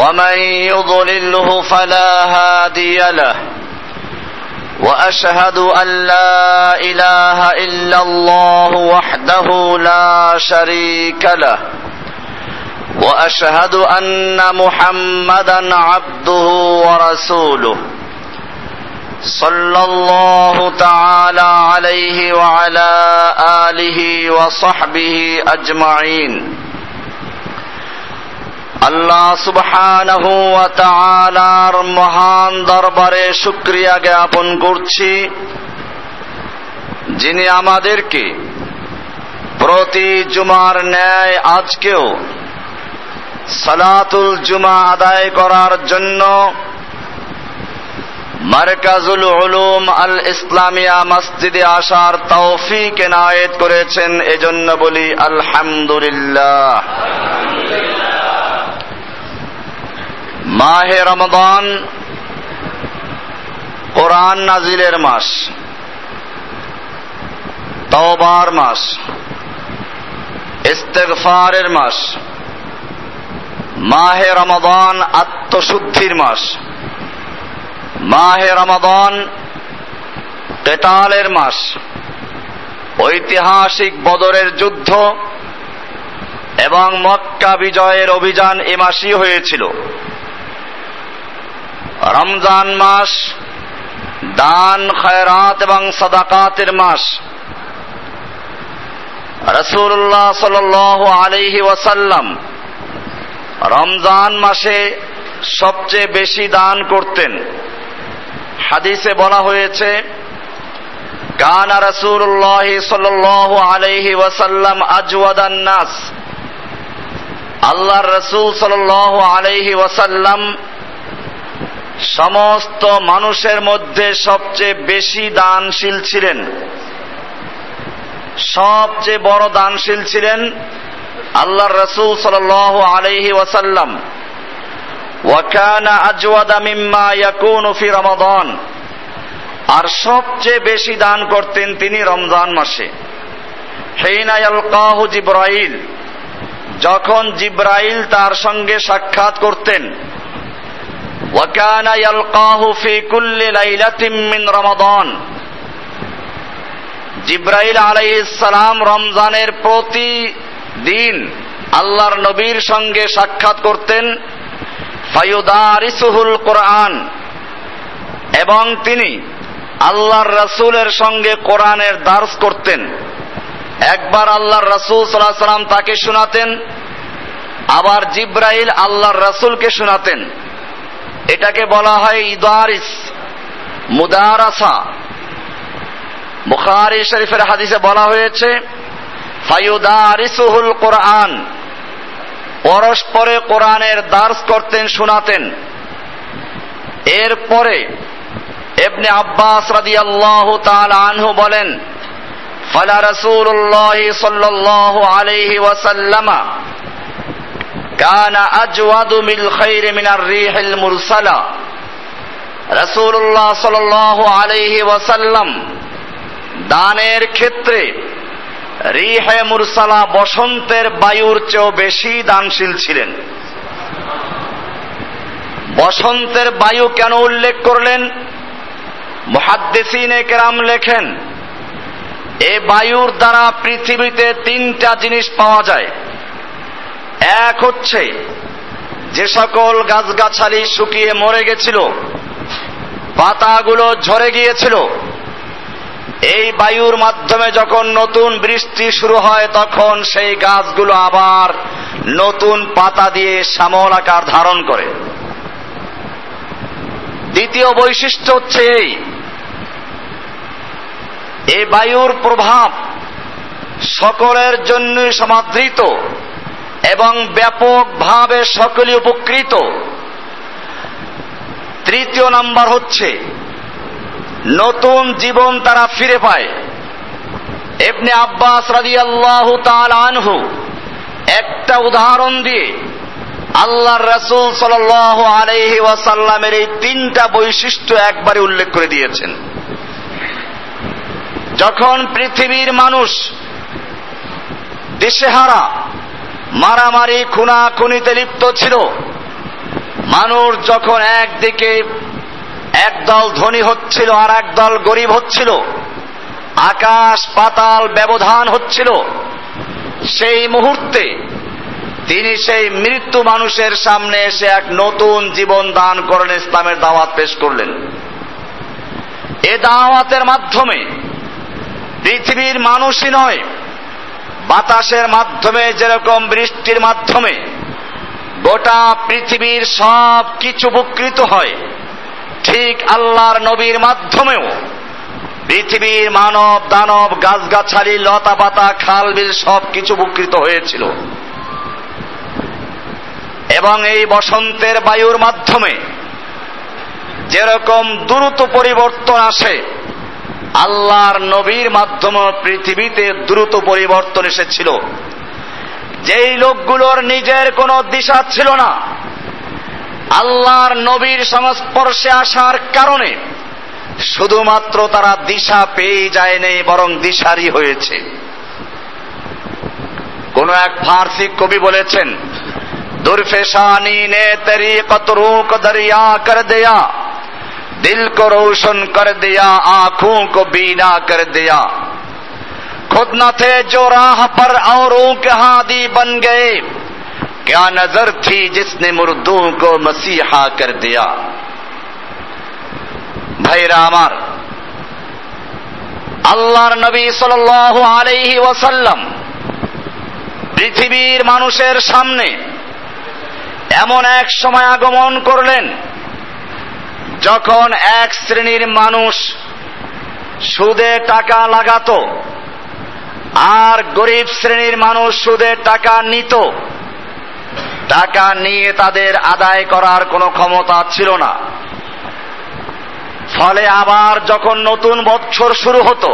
ومن يضلله فلا هادي له وأشهد أن لا إله إلا الله وحده لا شريك له وأشهد أن محمدا عبده ورسوله صلى الله تعالى عليه وعلى آله وصحبه أجمعين আল্লাহ সুবহানাহু ওয়া তাআলার মহান দরবারে শুকরিয়া জ্ঞাপন করছি, যিনি আমাদেরকে প্রতি জুমার ন্যায় আজকেও সালাতুল জুমা আদায় করার জন্য মারকাজুল উলুম আল ইসলামিয়া মসজিদে আসার তৌফিক এনায়েত করেছেন। এজন্য বলি আলহামদুলিল্লাহ। মাহে রমাদান কোরআন নাজিলের মাস, তওবার মাস, ইস্তেগফারের মাস। মাহে রমাদান আত্মশুদ্ধির মাস, মাহে রমাদান কেতালের মাস, ঐতিহাসিক বদরের যুদ্ধ এবং মক্কা বিজয়ের অভিযান এ মাসেই হয়েছিল। রমজান মাস দান, খায়রাত এবং সাদাকাতের মাস। রাসূলুল্লাহ সাল্লাল্লাহু আলাইহি ওয়াসাল্লাম রমজান মাসে সবচেয়ে বেশি দান করতেন। হাদিসে বলা হয়েছে, কানা রাসূলুল্লাহ সাল্লাল্লাহু আলাইহি ওয়াসাল্লাম আজওয়াদান নাস। আল্লাহর রাসূল সাল্লাল্লাহু আলাইহি ওয়াসাল্লাম সমস্ত মানুষের মধ্যে সবচেয়ে বেশি দানশীল ছিলেন, সবচেয়ে বড় দানশীল ছিলেন আল্লাহর রাসূল সাল্লাল্লাহু আলাইহি ওয়াসাল্লাম। ওয়া কানা আজওয়াদা মিম্মা ইয়াকুনু ফি রমাদান। আর সবচেয়ে বেশি দান করতেন তিনি রমজান মাসে। হিনা ইয়ালকাহু জিবরাইল, যখন জিবরাইল তার সঙ্গে সাক্ষাৎ করতেন। وَكَانَ يَلْقَاهُ فِي كُلِّ لَيْلَةٍ مِّن رَمَضَانَ। জিবরাইল আলাইহিস সালাম রমজানের প্রতি দিন আল্লাহর নবীর সঙ্গে সাক্ষাৎ করতেন। ফায়ুদারিসুহুল কোরআন, এবং তিনি আল্লাহর রাসূলের সঙ্গে কোরআনের দার্স করতেন। একবার আল্লাহর রাসূল সাল্লাল্লাহু আলাইহি সাল্লাম তাকে শোনাতেন, আবার জিবরাইল আল্লাহর রাসূলকে শোনাতেন। এটাকে বলা হয় ইদারিস, মুদারাসা। বুখারী শরীফের হাদিসে বলা হয়েছে, ফায়ুদারিসুহুল কোরআন, পরস্পরে কোরআনের দার্স করতেন, শোনাতেন। এরপরে ইবনে আব্বাস রাদিয়াল্লাহু তাআলা আনহু বলেন, ফালা রাসূলুল্লাহি সাল্লাল্লাহু আলাইহি ওয়াসাল্লাম কানা আজওয়াদু মিল খাইরি মিনার রিহিল মুরসালা। রাসূলুল্লাহ সাল্লাল্লাহু আলাইহি ওয়াসাল্লাম দানের ক্ষেত্রে রিহে মুরসালা, বসন্তের বায়ুর চেয়েও বেশি দানশীল ছিলেন। বসন্তের বায়ু কেন উল্লেখ করলেন? মুহাদ্দিসিনে কেরাম লেখেন, এ বায়ুর দ্বারা পৃথিবীতে তিনটা জিনিস পাওয়া যায়। এক হচ্ছে যে সকল গাছগাছালি শুকিয়ে মরে গেছিল, পাতাগুলো ঝরে গিয়েছিল, এই বায়ুর মাধ্যমে যখন নতুন বৃষ্টি শুরু হয় তখন সেই গাছগুলো আবার নতুন পাতা দিয়ে শ্যামল আকার ধারণ করে। দ্বিতীয় বৈশিষ্ট্য হচ্ছে এই বায়ুর প্রভাব সকলের জন্যই সমাদৃত এবং ব্যাপকভাবে সকলেই উপকৃত। তৃতীয় নাম্বার হচ্ছে নতুন জীবন তারা ফিরে পায়। ইবনে আব্বাস রাদিয়াল্লাহু তাআলা আনহু একটা উদাহরণ দিয়ে আল্লাহর রাসূল সাল্লাল্লাহু আলাইহি ওয়াসাল্লামের এই তিনটা বৈশিষ্ট্য একবারে উল্লেখ করে দিয়েছেন। যখন পৃথিবীর মানুষ দিশেহারা মারামারি খুনাখুনিতে লিপ্ত ছিল, মানুষ যখন একদিকে একদল ধনী হচ্ছিল আর একদল গরিব হচ্ছিল, আকাশ পাতাল ব্যবধান হচ্ছিল, সেই মুহূর্তে তিনি সেই মৃত্যু মানুষের সামনে এসে এক নতুন জীবন দান করেন, ইসলামের দাওয়াত পেশ করলেন। এ দাওয়াতের মাধ্যমে পৃথিবীর মানুষই নয়, বাতাসের মাধ্যমে যেরকম বৃষ্টির মাধ্যমে গোটা পৃথিবীর সব কিছু উপকৃত হয়, ঠিক আল্লাহর নবীর মাধ্যমেও পৃথিবীর মানব দানব গাছগাছালি লতা পাতা খাল বিল সব কিছু উপকৃত হয়েছিল। এবং এই বসন্তের বায়ুর মাধ্যমে যেরকম দ্রুত পরিবর্তন আসে, আল্লাহর নবীর মাধ্যমে পৃথিবীতে দ্রুত পরিবর্তন এসেছিল। যেই লোকগুলোর নিজের কোনো দিশা ছিল না, আল্লাহর নবীর সংস্পর্শে আসার কারণে শুধুমাত্র তারা দিশা পেয়ে যায়নি, বরং দিশারি হয়েছে। কোন এক ফার্সি কবি বলেছেন, দুরফেশানি নে তরিকত রুখ দরিয়া কর দেয়া, দিল কো রোশন কর দেয়া, আঁখো কো বিনা কর দেয়া, খুদ না থে জো রাহ পর ঔরোঁ কে হাদি বন গয়ে, क्या नजर थी जिसने मुर्दों को मसीहा कर दिया। ভাইরা আমার, আল্লাহর নবী সাল্লাল্লাহু আলাইহি ওয়াসাল্লাম পৃথিবীর মানুষের সামনে এমন এক সময় আগমন করলেন যখন এক শ্রেণীর মানুষ সুদে টাকা লাগাতো আর গরিব শ্রেণীর মানুষ সুদে টাকা নিত। টাকা নিয়ে তাদের আদায় করার কোনো ক্ষমতা ছিল না। ফলে আবার যখন নতুন বৎসর শুরু হতো,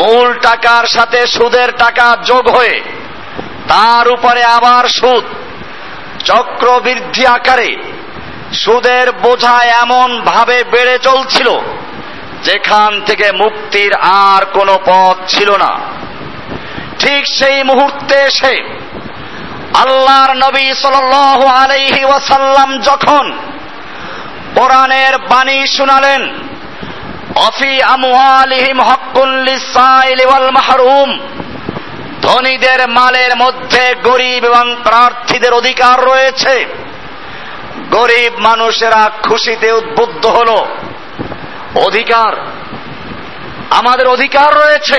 মূল টাকার সাথে সুদের টাকা যোগ হয়ে তার উপরে আবার সুদ, চক্রবৃদ্ধি আকারে সুদের বোঝা এমন ভাবে বেড়ে চলছিল যেখান থেকে মুক্তির আর কোনো পথ ছিল না। ঠিক সেই মুহূর্তে এসে আল্লাহর নবী সাল্লাল্লাহু আলাইহি ওয়াসাল্লাম যখন কোরআনের বাণী শুনালেন, অফি আমওয়ালিহিম হাক্কুল লিস-সাইলি ওয়াল মাহরুম, ধনীদের মালের মধ্যে গরিব এবং প্রার্থীদের অধিকার রয়েছে। গরিব মানুষেরা খুশিতে উদ্বুদ্ধ হল, অধিকার, আমাদের অধিকার রয়েছে।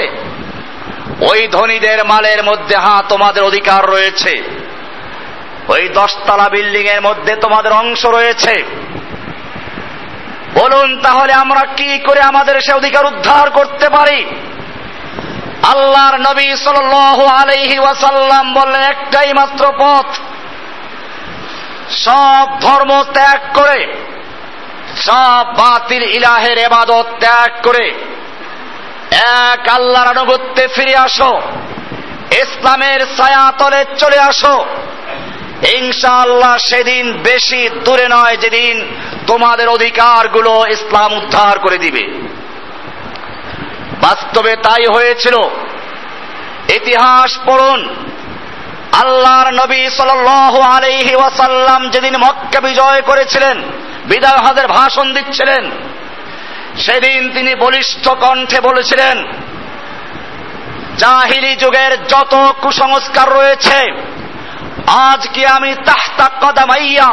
ওই ধনীদের মালের মধ্যে, হ্যাঁ তোমাদের অধিকার রয়েছে। ওই 10 তলা বিল্ডিং এর মধ্যে তোমাদের অংশ রয়েছে। বলুন তাহলে আমরা কি করে আমাদের সে অধিকার উদ্ধার করতে পারি? আল্লাহর নবী সাল্লাল্লাহু আলাইহি ওয়াসাল্লাম বললেন, একটাই মাত্র পথ, সব ধর্ম ত্যাগ করে, সব বাতিল ইলাহের ইবাদত ত্যাগ করে এক আল্লাহর আনুগত্যে ফিরে আসো, ইসলামের ছায়াতলে চলে আসো। ইনশাআল্লাহ সেদিন বেশি দূরে নয় যেদিন তোমাদের অধিকারগুলো ইসলাম উদ্ধার করে দিবে। বাস্তবে তাই হয়েছিল। ইতিহাস পড়ুন, আল্লাহর নবী সাল্লাল্লাহু আলাইহি ওয়াসাল্লাম যেদিন মক্কা বিজয় করেছিলেন, বিদায়ীদের ভাষণ দিচ্ছিলেন, সেদিন তিনি বলিষ্ঠ কণ্ঠে বলেছিলেন, জাহিলি যুগের যত কুসংস্কার রয়েছে আজকে আমি তাহতা কদামাইয়া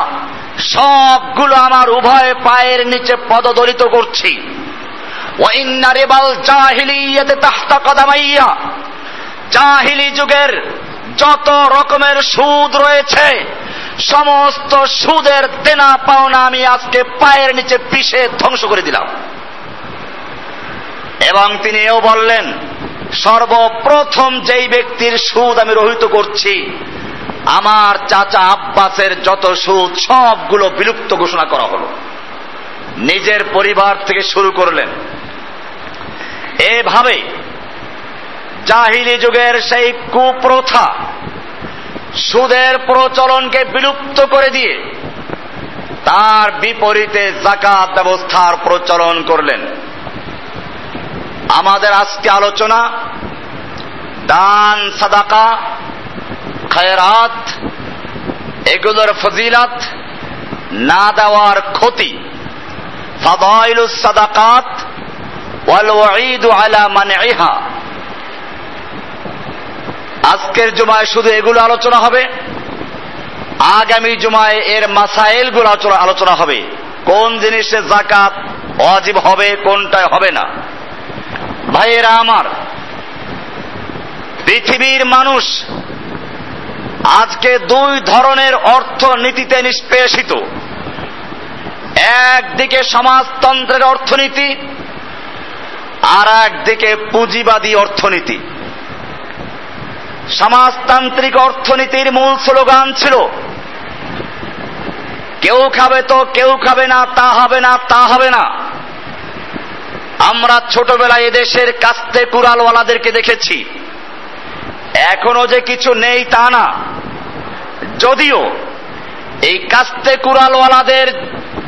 সবগুলো আমার উভয় পায়ের নিচে পদদলিত করছি। ওয়া ইন্না রিবাল জাহিলিয়াতে তাহতা কদামাইয়া, জাহিলি যুগের যত রকমের সুদ রয়েছে সমস্ত সুদের দেনা পাওনা আমি আজকে পায়ের নিচে পিষে ধ্বংস করে দিলাম। এবং তিনি এও বললেন, সর্বপ্রথম যেই ব্যক্তির সুদ আমি রহিত করছি আমার চাচা আব্বাসের যত সুদ সবগুলো বিলুপ্ত ঘোষণা করা হলো। নিজের পরিবার থেকে শুরু করলেন। এভাবে জাহিলি যুগের সেই কুপ্রথা, সুদের প্রচলনকে বিলুপ্ত করে দিয়ে তার বিপরীতে যাকাত ব্যবস্থার প্রচলন করলেন। আমাদের আজকে আলোচনা দান, সাদাকা, খায়রাত, এগুলোর ফজিলত, না দেওয়ার ক্ষতি, ফাদাইলুস সাদাকাত ওয়াল ওয়াইদু আলা মানইহা। আজকের জুমায় শুধু এগুলো আলোচনা হবে, আগামী জুমায় এর মাসাইলগুলো আলোচনা হবে। কোন জিনিসে যাকাত ওয়াজিব হবে, কোনটায় হবে না। ভাইয়েরা আমার, পৃথিবীর মানুষ আজকে দুই ধরনের অর্থনীতিতে নিষ্পেষিত। একদিকে সমাজতন্ত্রের অর্থনীতি, আর একদিকে পুঁজিবাদী অর্থনীতি। সমাজতান্ত্রিক অর্থনীতির মূল স্লোগান ছিল কেউ খাবে তো, কেউ খাবে না, তা হবে না, তা হবে না। আমরা ছোটবেলায় এদেশের কাস্তে কুড়ালওয়ালাদেরকে দেখেছি। এখনো যে কিছু নেই তা না, যদিও এই কাস্তে কুড়ালওয়ালাদের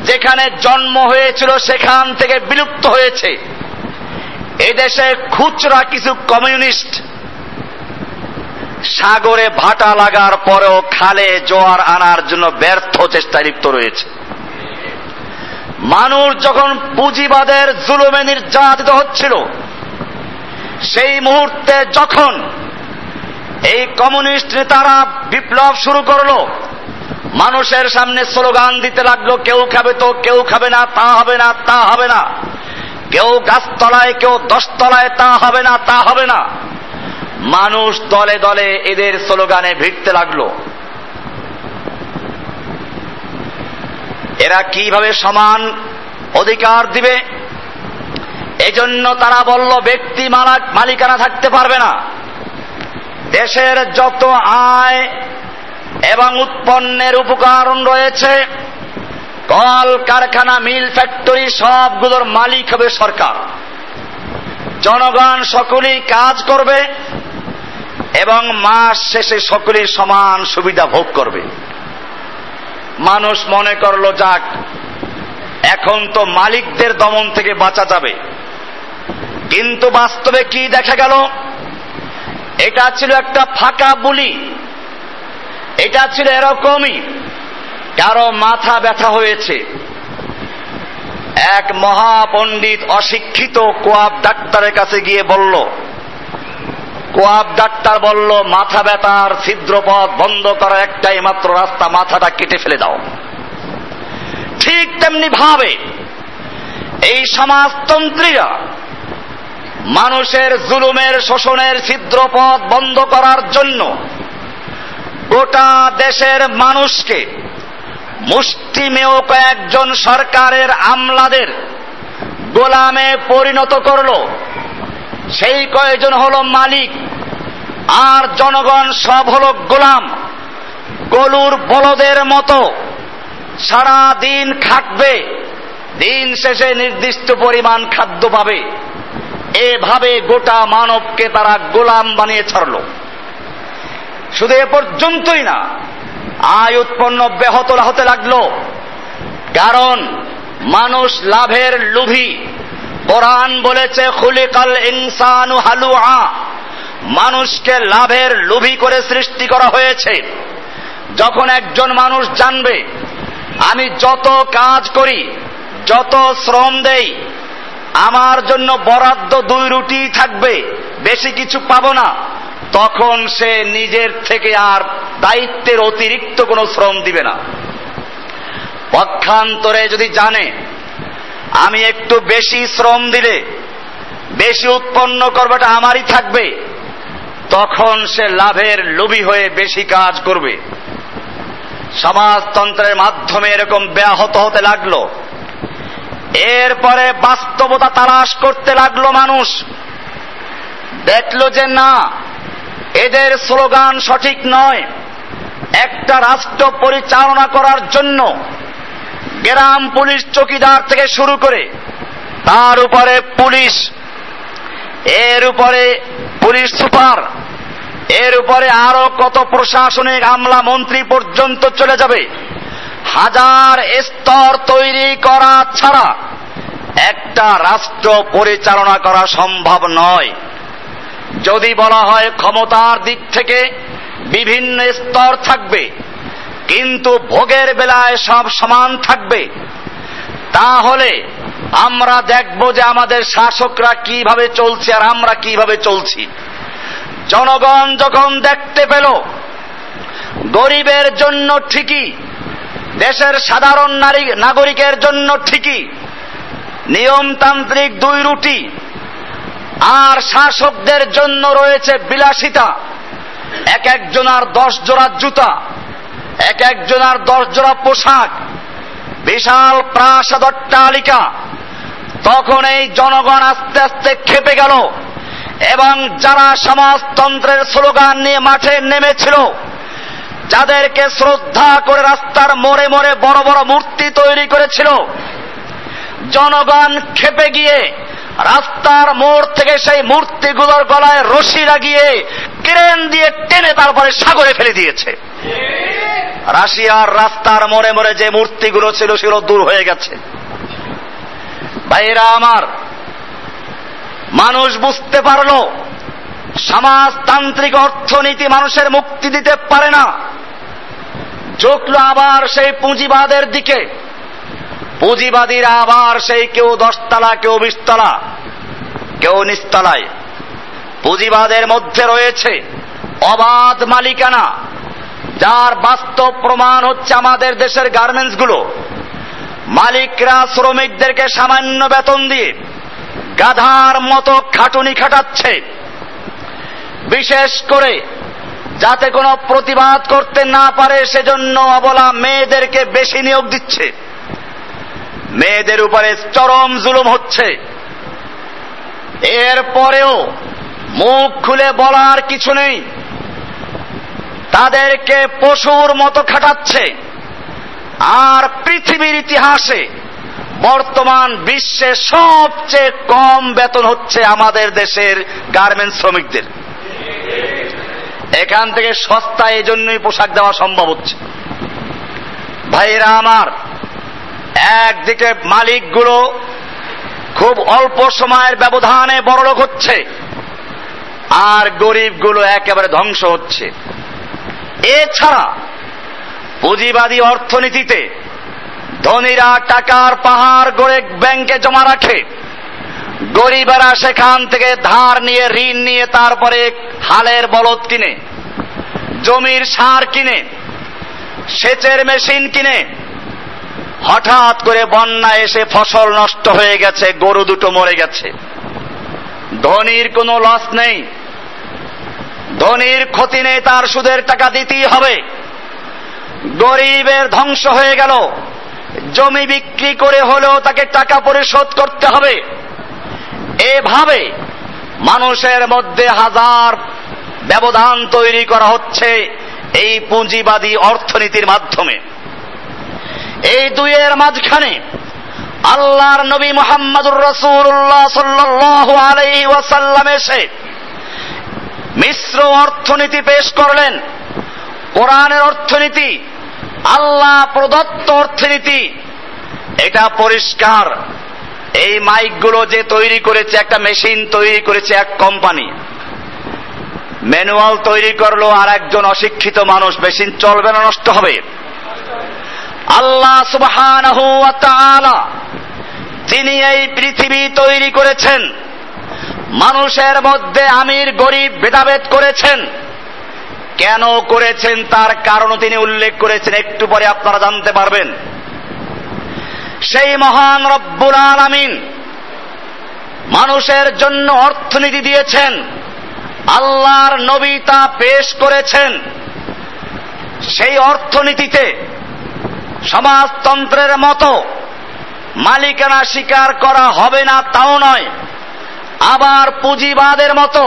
যেখানে জন্ম হয়েছিল সেখান থেকে বিলুপ্ত হয়েছে। এদেশে খুচরা কিছু কমিউনিস্ট সাগরে ভাটা লাগার পরেও খালে জোয়ার আনার জন্য ব্যর্থ চেষ্টায় লিপ্ত রয়েছে। মানুষ যখন পুঁজিবাদের জুলুমে নির্যাতিত হচ্ছিল, সেই মুহূর্তে যখন এই কমিউনিস্ট নেতারা বিপ্লব শুরু করলো, মানুষের সামনে স্লোগান দিতে লাগলো কেউ খাবে তো, কেউ খাবে না, তা হবে না, তা হবে না, কেউ গাছতলায়, কেউ দশতলায়, তা হবে না, তা হবে না। মানুষ দলে দলে এদের স্লোগানে ভিড়তে লাগলো। এরা কিভাবে সমান অধিকার দিবে? এজন্য তারা বলল ব্যক্তি মালিকানা থাকতে পারবে না, দেশের যত আয় এবং উৎপন্নের উপকরণ রয়েছে, কল কারখানা, মিল, ফ্যাক্টরি, সবগুলোর মালিক হবে সরকার, জনগণ সকলেই কাজ করবে এবং মাস শেষে সকলেই সমান সুবিধা ভোগ করবে। মানুষ মনে করলো যাক, এখন তো মালিকদের দমন থেকে বাঁচা যাবে। কিন্তু বাস্তবে কি দেখা গেল? এটা ছিল একটা ফাঁকা বুলি, এটা ছিল এরকমই কারো মাথা ব্যথা হয়েছে। এক মহাপণ্ডিত অশিক্ষিত কোয়াব ডাক্তারের কাছে গিয়ে বলল, কোয়াব ডাক্তার বলল মাথা ব্যথার ছিদ্রপথ বন্ধ করার একটাই মাত্র রাস্তা, মাথাটা কেটে ফেলে দাও। ঠিক তেমনি ভাবে এই সমাজতন্ত্রীরা মানুষের জুলুমের, শোষণের ছিদ্রপথ বন্ধ করার জন্য গোটা দেশের মানুষকে মুষ্টিমেয় কয়েকজন সরকারের আমলাদের গোলামে পরিণত করলো। সেই কয়েকজন হলো মালিক, আর জনগণ সব হলো গোলাম। গলুর বলদের মতো সারা দিন খাটবে, দিন শেষে নির্দিষ্ট পরিমাণ খাদ্য পাবে। এভাবে গোটা মানবকে তারা গোলাম বানিয়ে ছাড়ল। শুধু এ পর্যন্তই না, আয় উৎপন্ন ব্যাহত হতে লাগলো, কারণ মানুষ লাভের লোভী। কোরআন বলেছে খুলিকাল ইনসানু হালুআ, মানুষকে লাভের লোভী করে সৃষ্টি করা হয়েছে। যখন একজন মানুষ জানবে আমি যত কাজ করি, যত শ্রম দেই, আমার জন্য বরাদ্দ 2 রুটি থাকবে, বেশি কিছু পাবো না, তখন সে নিজের থেকে আর দায়িত্বের অতিরিক্ত কোনো শ্রম দিবে না। পক্ষান্তরে যদি জানে আমি একটু বেশি শ্রম দিলে বেশি উৎপন্ন করবেটা আমারই থাকবে, তখন সে লাভের লোভী হয়ে বেশি কাজ করবে। সমাজতন্ত্রের মাধ্যমে এরকম ব্যাহত হতে লাগলো। এরপরে বাস্তবতা তালাশ করতে লাগলো মানুষ, দেখলো যে না, এদের স্লোগান সঠিক নয়। একটা রাষ্ট্র পরিচালনা করার জন্য গ্রাম পুলিশ চৌকিদার থেকে শুরু করে তার উপরে পুলিশ, এর উপরে পুলিশ সুপার, এর উপরে আরো কত প্রশাসনিক আমলা মন্ত্রী পর্যন্ত চলে যাবে। হাজার স্তর তৈরি করা ছাড়া একটা রাষ্ট্র পরিচালনা করা সম্ভব নয়। যদি বলা হয় ক্ষমতার দিক থেকে বিভিন্ন স্তর থাকবে কিন্তু ভোগের বেলায় সব সমান থাকবে, তাহলে আমরা দেখব যে আমাদের শাসকরা কিভাবে চলছে আর আমরা কিভাবে চলছি। জনগণ যখন দেখতে পেল গরিবের জন্য ঠিকই, দেশের সাধারণ নাগরিকের জন্য ঠিকই নিয়মতান্ত্রিক দুই রুটি, আর শাসকদের জন্য রয়েছে বিলাসিতা, এক একজনার 10 জোড়া জুতা, এক একজনার 10 জোড়া পোশাক, বিশাল প্রাসাদ অট্টালিকা, তখন এই জনগণ আস্তে আস্তে খেপে গেল। এবং যারা সমাজতন্ত্রের স্লোগান নিয়ে মাঠে নেমেছিল, যাদেরকে শ্রদ্ধা করে রাস্তার মোড়ে মোড়ে বড় বড় মূর্তি তৈরি করেছিল, জনগণ খেপে গিয়ে রাস্তার মোড় থেকে সেই মূর্তিগুলোর গলায় রশি লাগিয়ে ক্রেন দিয়ে টেনে তারপরে সাগরে ফেলে দিয়েছে। রাশিয়ার রাস্তার মোড়ে মোড়ে যে মূর্তিগুলো ছিল সেগুলো দূর হয়ে গেছে। ভাইরা আমার, মানুষ বুঝতে পারল সমাজতান্ত্রিক অর্থনীতি মানুষের মুক্তি দিতে পারে না, ঝুঁকল আবার সেই পুঁজিবাদের দিকে। পুঁজিবাদীরা আবার সেই কেউ 10 তলা, কেউ 20 তলা, কেউ নিচতলায়। পুঁজিবাদের মধ্যে রয়েছে অবাধ মালিকানা, যার বাস্তব প্রমাণ হচ্ছে আমাদের দেশের গার্মেন্টস গুলো। মালিকরা শ্রমিকদেরকে সামান্য বেতন দিয়ে গাধার মতো খাটুনি খাটাচ্ছে, বিশেষ করে যাতে কোনো প্রতিবাদ করতে না পারে সেজন্য অবলা মেয়েদেরকে বেশি নিয়োগ দিচ্ছে। মেয়েদের উপরে চরম জুলুম হচ্ছে। এরপরেও মুখ খুলে বলার কিছু নেই, তাদেরকে পশুর মতো খাটাচ্ছে। আর পৃথিবীর ইতিহাসে বর্তমান বিশ্বে সবচেয়ে কম বেতন হচ্ছে আমাদের দেশের গার্মেন্টস শ্রমিকদের। এখান থেকে সস্তায় এই জন্যই পোশাক দেওয়া সম্ভব হচ্ছে। ভাইরা আমার, একদিকে মালিকগুলো খুব অল্প সময়ের ব্যবধানে বড়লোক হচ্ছে, আর গরিবগুলো একেবারে ধ্বংস হচ্ছে। এছাড়া পুঁজিবাদী অর্থনীতিতে ধনীরা টাকার পাহাড় গড়ে ব্যাংকে জমা রাখে, গরিবেরা সেখান থেকে ধার নিয়ে ঋণ নিয়ে তারপরে হালের বলদ কিনে, জমির সার কিনে, সেচের মেশিন কিনে। হঠাৎ করে বন্যা এসে ফসল নষ্ট হয়ে গেছে, গরু দুটো মরে গেছে, ধনীর কোনো লস নেই, ধনীর ক্ষতি নেই, তার সুদের টাকা দিতেই হবে। গরিবের ধ্বংস হয়ে গেল, জমি বিক্রি করে হলেও তাকে টাকা পরিশোধ করতে হবে। এভাবে মানুষের মধ্যে হাজার ব্যবধান তৈরি করা হচ্ছে এই পুঁজিবাদী অর্থনীতির মাধ্যমে। এই দুইয়ের মাঝখানে আল্লাহর নবী মুহাম্মদুর রাসূলুল্লাহ সাল্লাল্লাহু আলাইহি ওয়াসাল্লাম এসে মিশ্র অর্থনীতি পেশ করলেন। কোরআনের অর্থনীতি, আল্লাহ প্রদত্ত অর্থনীতি, এটা পরিষ্কার। এই মাইকগুলো যে তৈরি করেছে, একটা মেশিন তৈরি করেছে এক কোম্পানি, ম্যানুয়াল তৈরি করলো আর একজন অশিক্ষিত মানুষ, মেশিন চলবে না, নষ্ট হবে। আল্লাহ সুবহানাহু ওয়া তাআলা তিনি এই পৃথিবী তৈরি করেছেন, মানুষের মধ্যে আমির গরিব ভেদাভেদ করেছেন। কেন করেছেন তার কারণও তিনি উল্লেখ করেছেন, একটু পরে আপনারা জানতে পারবেন। সেই মহান রব্বুল আলামিন মানুষের জন্য অর্থনীতি দিয়েছেন, আল্লাহর নবী তা পেশ করেছেন। সেই অর্থনীতিতে সমাজতন্ত্রের মতো মালিকানা স্বীকার করা হবে না তাও নয়, আবার পুঁজিবাদের মতো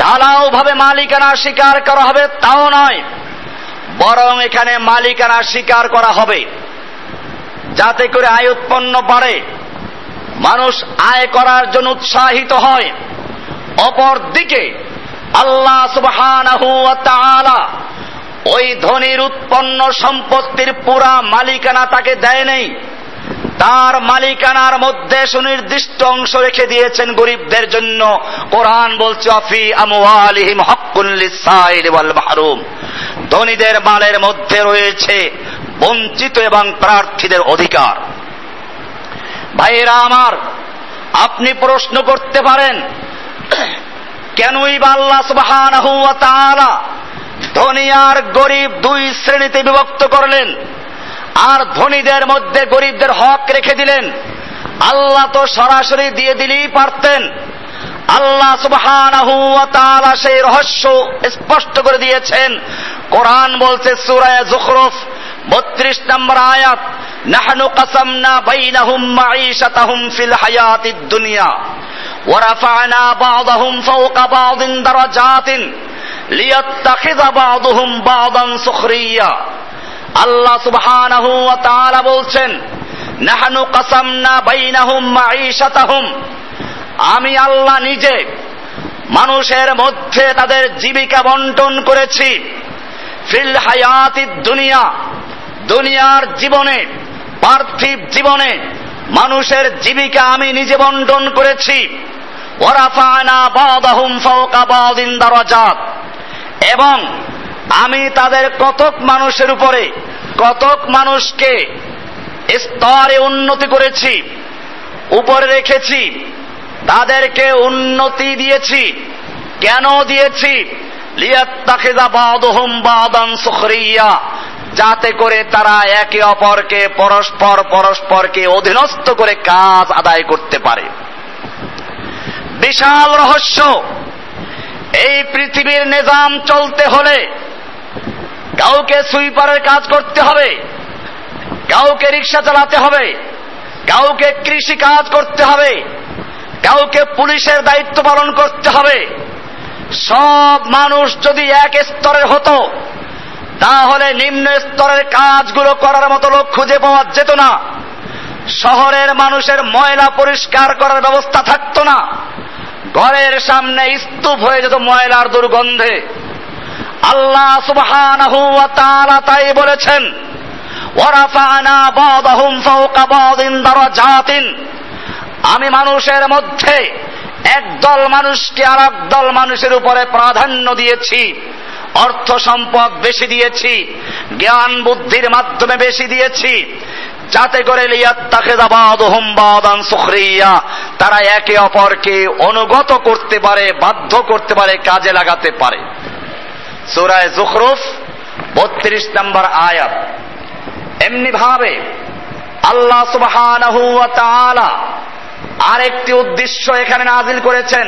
ঢালাওভাবে মালিকানা স্বীকার করা হবে তাও নয়, বরং এখানে মালিকানা স্বীকার করা হবে। যাতে করে আয় উৎপন্ন বাড়ে, মানুষ আয় করার জন্য উৎসাহিত হয়। অপরদিকে আল্লাহ সুবহানাহু ওয়া তাআলা ওই ধনীর উৎপন্ন সম্পত্তির পুরা মালিকানা তাকে দেয় নাই, তার মালিকানার মধ্যে সুনির্দিষ্ট অংশ রেখে দিয়েছেন গরিবদের জন্য। কোরআন বলছে ফি আমওয়ালিহিম হাক্কুল লিস-সাইল ওয়াল মাহরুম, ধনীদের মালের মধ্যে রয়েছে বঞ্চিত এবং প্রার্থীদের অধিকার। ভাইয়েরা আমার, আপনি প্রশ্ন করতে পারেন, কেনই বা আল্লাহ সুবহানাহু ওয়া তাআলা ধনী আর গরিব দুই শ্রেণীতে বিভক্ত করলেন আর ধনীদের মধ্যে গরিবদের হক রেখে দিলেন? আল্লাহ তো সরাসরি দিয়ে দিলেই পারতেন। আল্লাহ সুবহানাহু ওয়া তাআলা সেই রহস্য স্পষ্ট করে দিয়েছেন। কোরআন বলছে সূরা যুখরুফ 32 নম্বর আয়াত, নাহনু কাসামনা বাইনাহুম মাঈশাতাহুম ফিল হায়াতিদ দুনিয়া ওয়া রাফা'না বা'দাহুম ফাওকা বা'দিন দারাজাতিন লিয়াত্তাখিযা বা'দুহুম বা'দান সুখরিয়া। আল্লাহ সুবহানাহু ওয়া তাআলা বলছেন, নাহনু কাসামনা বাইনাহুম মাঈশাতাহুম, আমি আল্লাহ নিজে মানুষের মধ্যে তাদের জীবিকা বণ্টন করেছি। ফিল হায়াতিদ দুনিয়া, দুনিয়ার জীবনে, পার্থিব জীবনে মানুষের জীবিকা আমি নিজে বণ্টন করেছি। ওয়া রাফা'না বা'দাহুম ফাওকা বা'দিন দারাজাত, এবং আমি তাদের কতক মানুষের উপরে কতক মানুষকে স্তরে উন্নতি করেছি, উপরে রেখেছি, তাদেরকে উন্নতি দিয়েছি। কেন দিয়েছি? লিয়াত্তাখিযা বা'দুহুম বা'দান সুখরিয়া, যাতে করে তারা একে অপরকে পরস্পরকে অধীনস্থ করে কাজ আদায় করতে পারে। বিশাল রহস্য। এই পৃথিবীর নিজাম চলতে হলে কাউকে সুইপারের কাজ করতে হবে, কাউকে রিক্সা চালাতে হবে, কাউকে কৃষি কাজ করতে হবে, কাউকে পুলিশের দায়িত্ব পালন করতে হবে। সব মানুষ যদি এক স্তরের হতো তাহলে নিম্ন স্তরের কাজগুলো করার মতো লোক খুঁজে পাওয়া যেত না, শহরের মানুষের ময়লা পরিষ্কার করার ব্যবস্থা থাকতো না, ঘরের সামনে স্তূপ হয়ে যেত ময়লার দুর্গন্ধে। আল্লাহ সুবহানাহু ওয়া তাআলা তাই বলেছেন, ওয়া রাফা'না বা'দাহুম ফাওকা বা'দিন দারাজাতিন, আমি মানুষের মধ্যে একদল মানুষকে আরেক দল মানুষের উপরে প্রাধান্য দিয়েছি, অর্থ সম্পদ বেশি দিয়েছি, জ্ঞান বুদ্ধির মাধ্যমে বেশি দিয়েছি, যাতে করে লিয়াত্তাখিযা বা'দুহুম বা'দান সুখরিয়া, তারা একে অপরকে অনুগত করতে পারে, বাধ্য করতে পারে, কাজে লাগাতে পারে। সূরা যুখরুফ 32 নম্বর আয়াত। এমনি ভাবে আল্লাহ সুবহানাহু ওয়া তাআলা আরেকটি উদ্দেশ্য এখানে নাযিল করেছেন।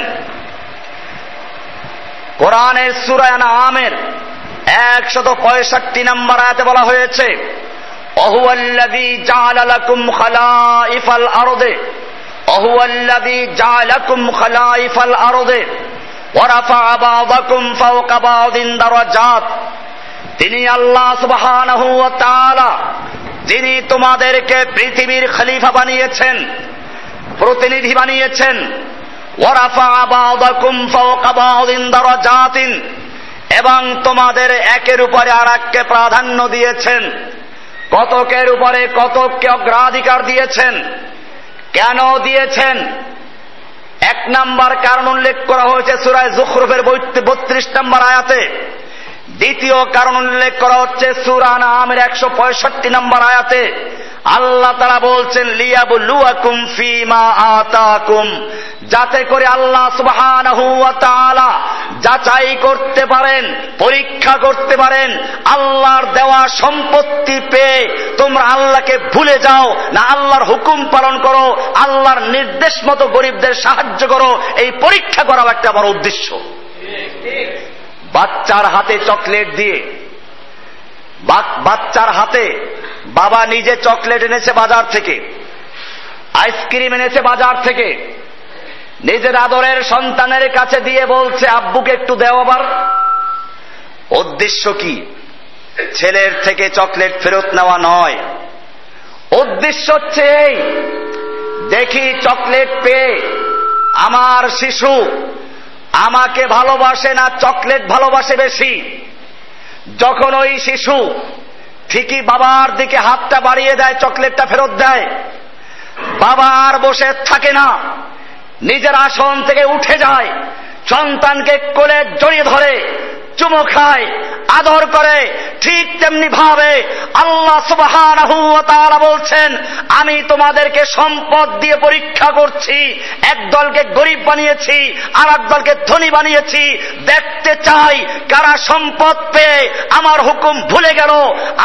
কোরআনের সূরা আনআমের 165 নম্বর আয়াতে বলা হয়েছে, وهو الذي جعل لكم خلائف الأرض وهو الذي جعلكم خلائف الأرض ورفع بعضكم فوق بعض درجات, তিনি আল্লাহ সুবহানাহু ওয়া তাআলা যিনি তোমাদেরকে পৃথিবীর খলিফা বানিয়েছেন, প্রতিনিধি বানিয়েছেন। ورفع بعضكم فوق بعض درجات, এবং তোমাদের একের উপরে আরেককে প্রাধান্য দিয়েছেন, কতকের উপরে কতককে অগ্রাধিকার দিয়েছেন। কেন দিয়েছেন? এক নাম্বার কারণ উল্লেখ করা হয়েছে সূরা যুখরুফের 32 নম্বর আয়াতে, দ্বিতীয় কারণ উল্লেখ করা হচ্ছে সূরা আনআমের 165 নম্বর আয়াতে। আল্লাহ তাআলা বলছেন লিয়াবলুয়াকুম ফীমা আতাকুম, যাতে করে আল্লাহ সুবহানাহু ওয়া তাআলা যাচাই করতে পারেন, পরীক্ষা করতে পারেন আল্লাহর দেওয়া সম্পত্তি পেয়ে তোমরা আল্লাহকে ভুলে যাও না আল্লাহর হুকুম পালন করো, আল্লাহর নির্দেশ মতো গরিবদের সাহায্য করো। এই পরীক্ষা করাও একটা বড় উদ্দেশ্য। বাচ্চার হাতে চকলেট দিয়ে, বাচ্চার হাতে বাবা নিজে চকলেট এনেছে বাজার থেকে, আইসক্রিম এনেছে বাজার থেকে, নিজের আদরের সন্তানের কাছে দিয়ে বলছে আব্বুকে একটু দেও আবার। উদ্দেশ্য কি? ছেলের থেকে চকলেট ফেরত নেওয়া নয়, উদ্দেশ্য হচ্ছে এই, দেখি চকলেট পেয়ে আমার শিশু আমাকে ভালোবাসে না চকলেট ভালোবাসে বেশি। যখন ওই শিশু ঠিকই বাবার দিকে হাতটা বাড়িয়ে দেয়, চকলেটটা ফেরত দেয়, বাবা আর বসে থাকে না, নিজের আসন থেকে উঠে যায়, সন্তানকে কোলে জড়িয়ে ধরে, চুমো খায়, আদর করে। ঠিক তেমনি ভাবে আল্লাহ সুবহানাহু ওয়া তাআলা বলছেন, আমি তোমাদেরকে সম্পদ দিয়ে পরীক্ষা করছি, একদলকে গরিব বানিয়েছি আর একদলকে ধনী বানিয়েছি, দেখতে চাই কারা সম্পদ পেয়ে আমার হুকুম ভুলে গেল,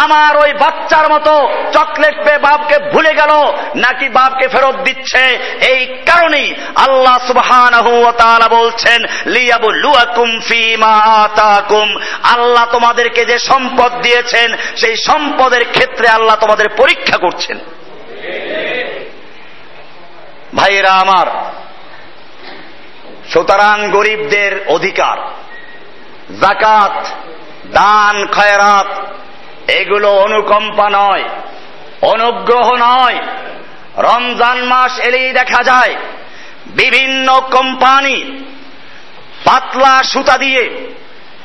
আমার ওই বাচ্চার মতো চকলেট পেয়ে বাপকে ভুলে গেল নাকি বাপকে ফেরত দিচ্ছে। এই কারণেই আল্লাহ সুবহানাহু ওয়া তাআলা বলছেন, লিয়াবলুয়াকুম ফীমা আতা, আল্লাহ তোমাদেরকে যে সম্পদ দিয়েছেন সেই সম্পদের ক্ষেত্রে আল্লাহ তোমাদের পরীক্ষা করছেন। ভাইয়েরা আমার, সুতরাং গরিবদের অধিকার, যাকাত, দান, খয়রাত, এগুলো অনুকম্পা নয়, অনুগ্রহ নয়। রমজান মাস এলেই দেখা যায় বিভিন্ন কোম্পানি পাতলা সুতা দিয়ে,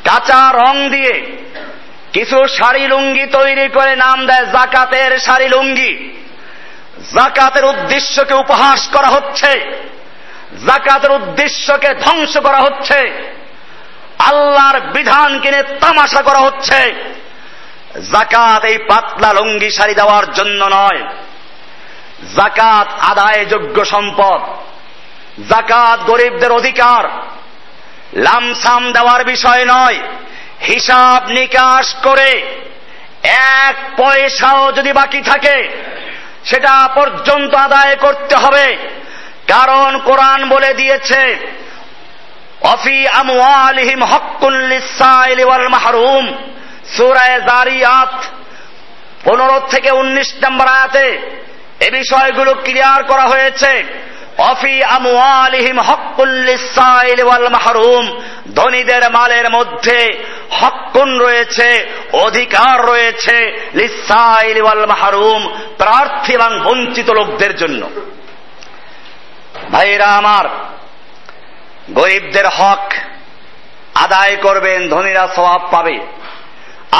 কাঁচা রং দিয়ে কিছু শাড়ি লুঙ্গি তৈরি করে নাম দেয় জাকাতের শাড়ি লুঙ্গি। জাকাতের উদ্দেশ্যকে উপহাস করা হচ্ছে, জাকাতের উদ্দেশ্যকে ধ্বংস করা হচ্ছে, আল্লাহর বিধান কিনে তামাশা করা হচ্ছে। জাকাত এই পাতলা লুঙ্গি শাড়ি দেওয়ার জন্য নয়, জাকাত আদায় যোগ্য সম্পদ, জাকাত গরিবদের অধিকার, লামসাম দেওয়ার বিষয় নয়। হিসাব নিকাশ করে এক পয়সাও যদি বাকি থাকে সেটা পর্যন্ত আদায় করতে হবে, কারণ কোরআন বলে দিয়েছে অফি আমওয়ালিহিম হক্কুল লিসসাইলি ওয়াল মাহরুম, সূরা যারিয়াত 15 থেকে 19 নম্বর আয়াতে এই বিষয়গুলো ক্লিয়ার করা হয়েছে। অফি আমওয়ালিহিম হক্কুল লিসসাইল ওয়াল মাহরুম, ধনীদের মালের মধ্যে হক্কুন রয়েছে, অধিকার রয়েছে, লিসসাইল ওয়াল মাহরুম, প্রার্থী এবং বঞ্চিত লোকদের জন্য। ভাইরা আমার, গরিবদের হক আদায় করবেন, ধনীরা সওয়াব পাবে।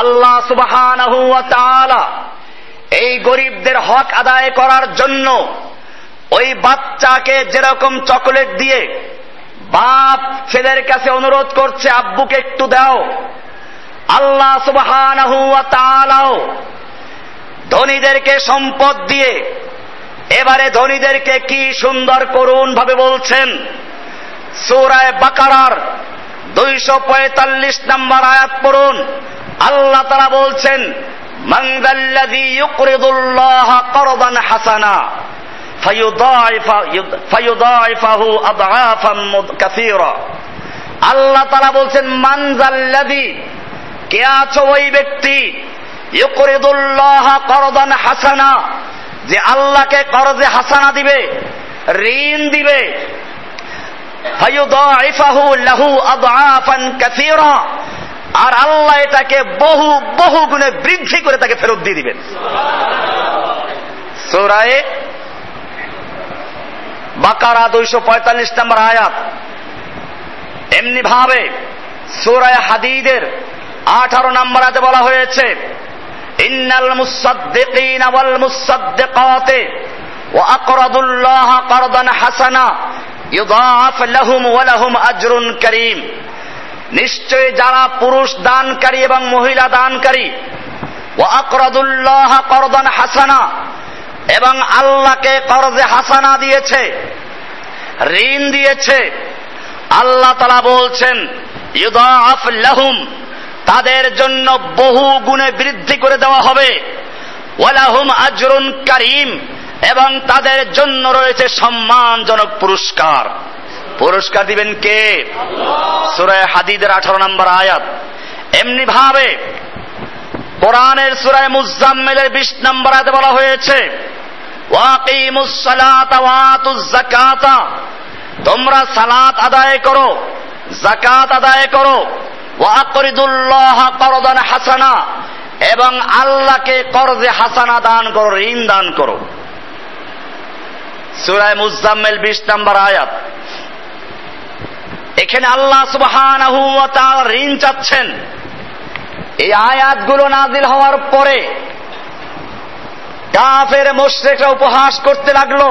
আল্লাহ সুবহানাহু ওয়া তাআলা এই গরিবদের হক আদায় করার জন্য ওই বাচ্চাকে যেরকম চকলেট দিয়ে বাপ ছেলের কাছে অনুরোধ করছে আব্বুকে একটু দাও, আল্লাহ সুবহানাহু ওয়া তাআলাও ধনীদেরকে সম্পদ দিয়ে, এবারে ধনীদেরকে কি সুন্দর করুণ ভাবে বলছেন। সূরা বাকারার 245 নম্বর আয়াত পড়ুন, আল্লাহ তাআলা বলছেন, মান যাল্লাযী ইউকরিদুল্লাহা করদান হাসানা ফায়ুদাইফাহু আদআফান কাসীরা। আল্লাহ তাআলা বলছেন, মান যাল্লাযী, কে আছে ওই ব্যক্তি, ইউকরিদুল্লাহ করদান হাসানা, যে আল্লাহকে করজে হাসানা দিবে, ঋণ দিবে, ফায়ুদাইফাহু লাহু আদআফান কাসীরা, আর আল্লাহ এটাকে বহু বহু গুণে বৃদ্ধি করে তাকে ফেরত দিয়ে দিবেন। সূরা বাকারা 245 নম্বর আয়াত। এমনি ভাবে সূরায়ে হাদীদের 18 নম্বর আয়াতে বলা হয়েছে, ইন্নাল মুসাদ্দিকিনা ওয়াল মুসাদ্দিকাতি ওয়া আকরাদুল্লাহ করদান হাসানা ইউদাআফ লাহুম ওয়া লাহুম আজরুন কারীম। নিশ্চয় যারা পুরুষ দানকারী এবং মহিলা দানকারী, ওয়া আকরাদুল্লাহ করদান হাসানা, এবং আল্লাহকে করজে হাসানা দিয়েছে, ঋণ দিয়েছে, আল্লাহ তাআলা বলছেন ইউদাআফ লাহুম, তাদের জন্য বহু গুণে বৃদ্ধি করে দেওয়া হবে, ওয়া লাহুম আজরুন কারীম, এবং তাদের জন্য রয়েছে সম্মানজনক পুরস্কার। পুরস্কার দিবেন কে? সূরা হাদীদের 18 নম্বর আয়াত। এমনি ভাবে কোরআনের সূরা মুজাম্মিলের 20 নম্বর আয়াতে বলা হয়েছে, ওয়াকিমুস সালাতা ওয়াতুজ যাকাতা, তোমরা সালাত আদায় করো, যাকাত আদায় করো, ওয়াকরিদুল্লাহ করদান হাসানা, এবং আল্লাহকে কর্জে হাসানা দান করো, ঋণ দান করো। সূরা মুজাম্মিল ২০ নম্বর আয়াত। এখানে আল্লাহ সুবহানাহু ওয়া তাআলা ঋণ চাচ্ছেন। এই আয়াতগুলো নাজিল হওয়ার পরে কাফের মুশরিকরা উপহাস করতে লাগলো,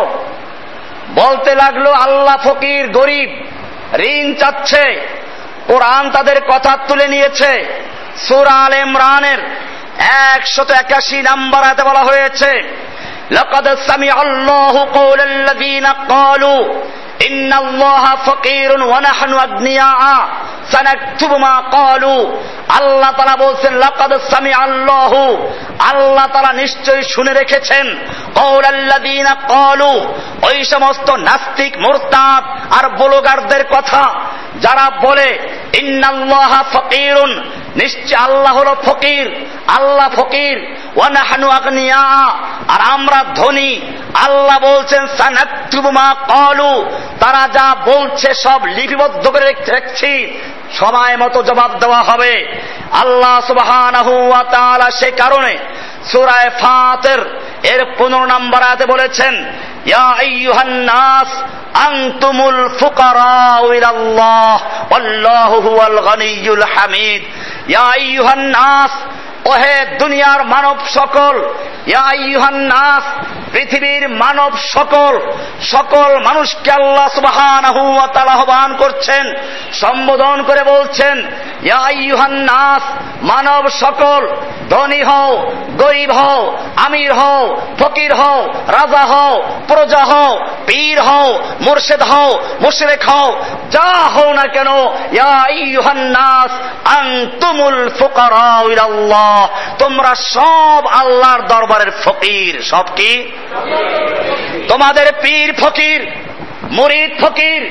বলতে লাগলো আল্লাহ ফকির গরিব ঋণ চাচ্ছে। কোরআন তাদের কথা তুলে নিয়েছে। সূরা আলে ইমরানের 181 নম্বর আয়াতে বলা হয়েছে, লাকাদ সামিআ আল্লাহু কওলাল্লাযীনা ক্বালু ইন্নাল্লাহা ফাকীরুন ওয়া নাহনু আগনিয়া সানাকতুবু মা ক্বালু। আল্লাহ তাআলা বলেন লাকাদ সামিআ আল্লাহু, আল্লাহ তাআলা নিশ্চয়ই শুনে রেখেছেন, কওলাল্লাযীনা ক্বালু, ওই সমস্ত নাস্তিক মুরতাদ আর বুলগারদের কথা যারা বলে ইন্নাল্লাহা ফাকীরুন, নিশ্চয় আল্লাহ হলো ফকির, আল্লাহ ফকির, ওয়া নাহনু আগনিয়া, আর আমরা ধনী। আল্লাহ বলছেন সানাকতুবু মা ক্বালু, তারা যা বলছে সব লিপিবদ্ধ করে রাখছি, সময় মতো জবাব দেওয়া হবে। আল্লাহ সুবহানাহু ওয়া তাআলা সে কারণে সূরা ফাতির এর 15 নম্বর আয়াতে বলেছেন, ইয়া আইয়ুহান নাস আনতুমুল ফুকারা ইলাল্লাহ ওয়াল্লাহু হুয়াল গানিয়্যুল হামিদ। ইয়া আইয়ুহান নাস, ওহে দুনিয়ার মানব সকল, ইয়া আইয়ুহান নাস, পৃথিবীর মানব সকল, সকল মানুষকে আল্লাহ সুবহানাহু ওয়া তাআলা আহ্বান করছেন, সম্বোধন করে বলছেন, ইয়া আইয়ুহান নাস, মানব সকল, ধনী হও, গরিব হও, আমির হও, ফকির হও, রাজা হও, প্রজা হও, পীর হও, মুর্শিদ হও, মুশরিক হও, যা হও না কেন, ইয়া আইয়ুহান নাস আনতুমুল ফুকারা ইলাল্লাহ, তোমরা সব আল্লাহর দরবারের ফকির। সব কি? তোমাদের পীর ফকির, মুরিদ ফকির,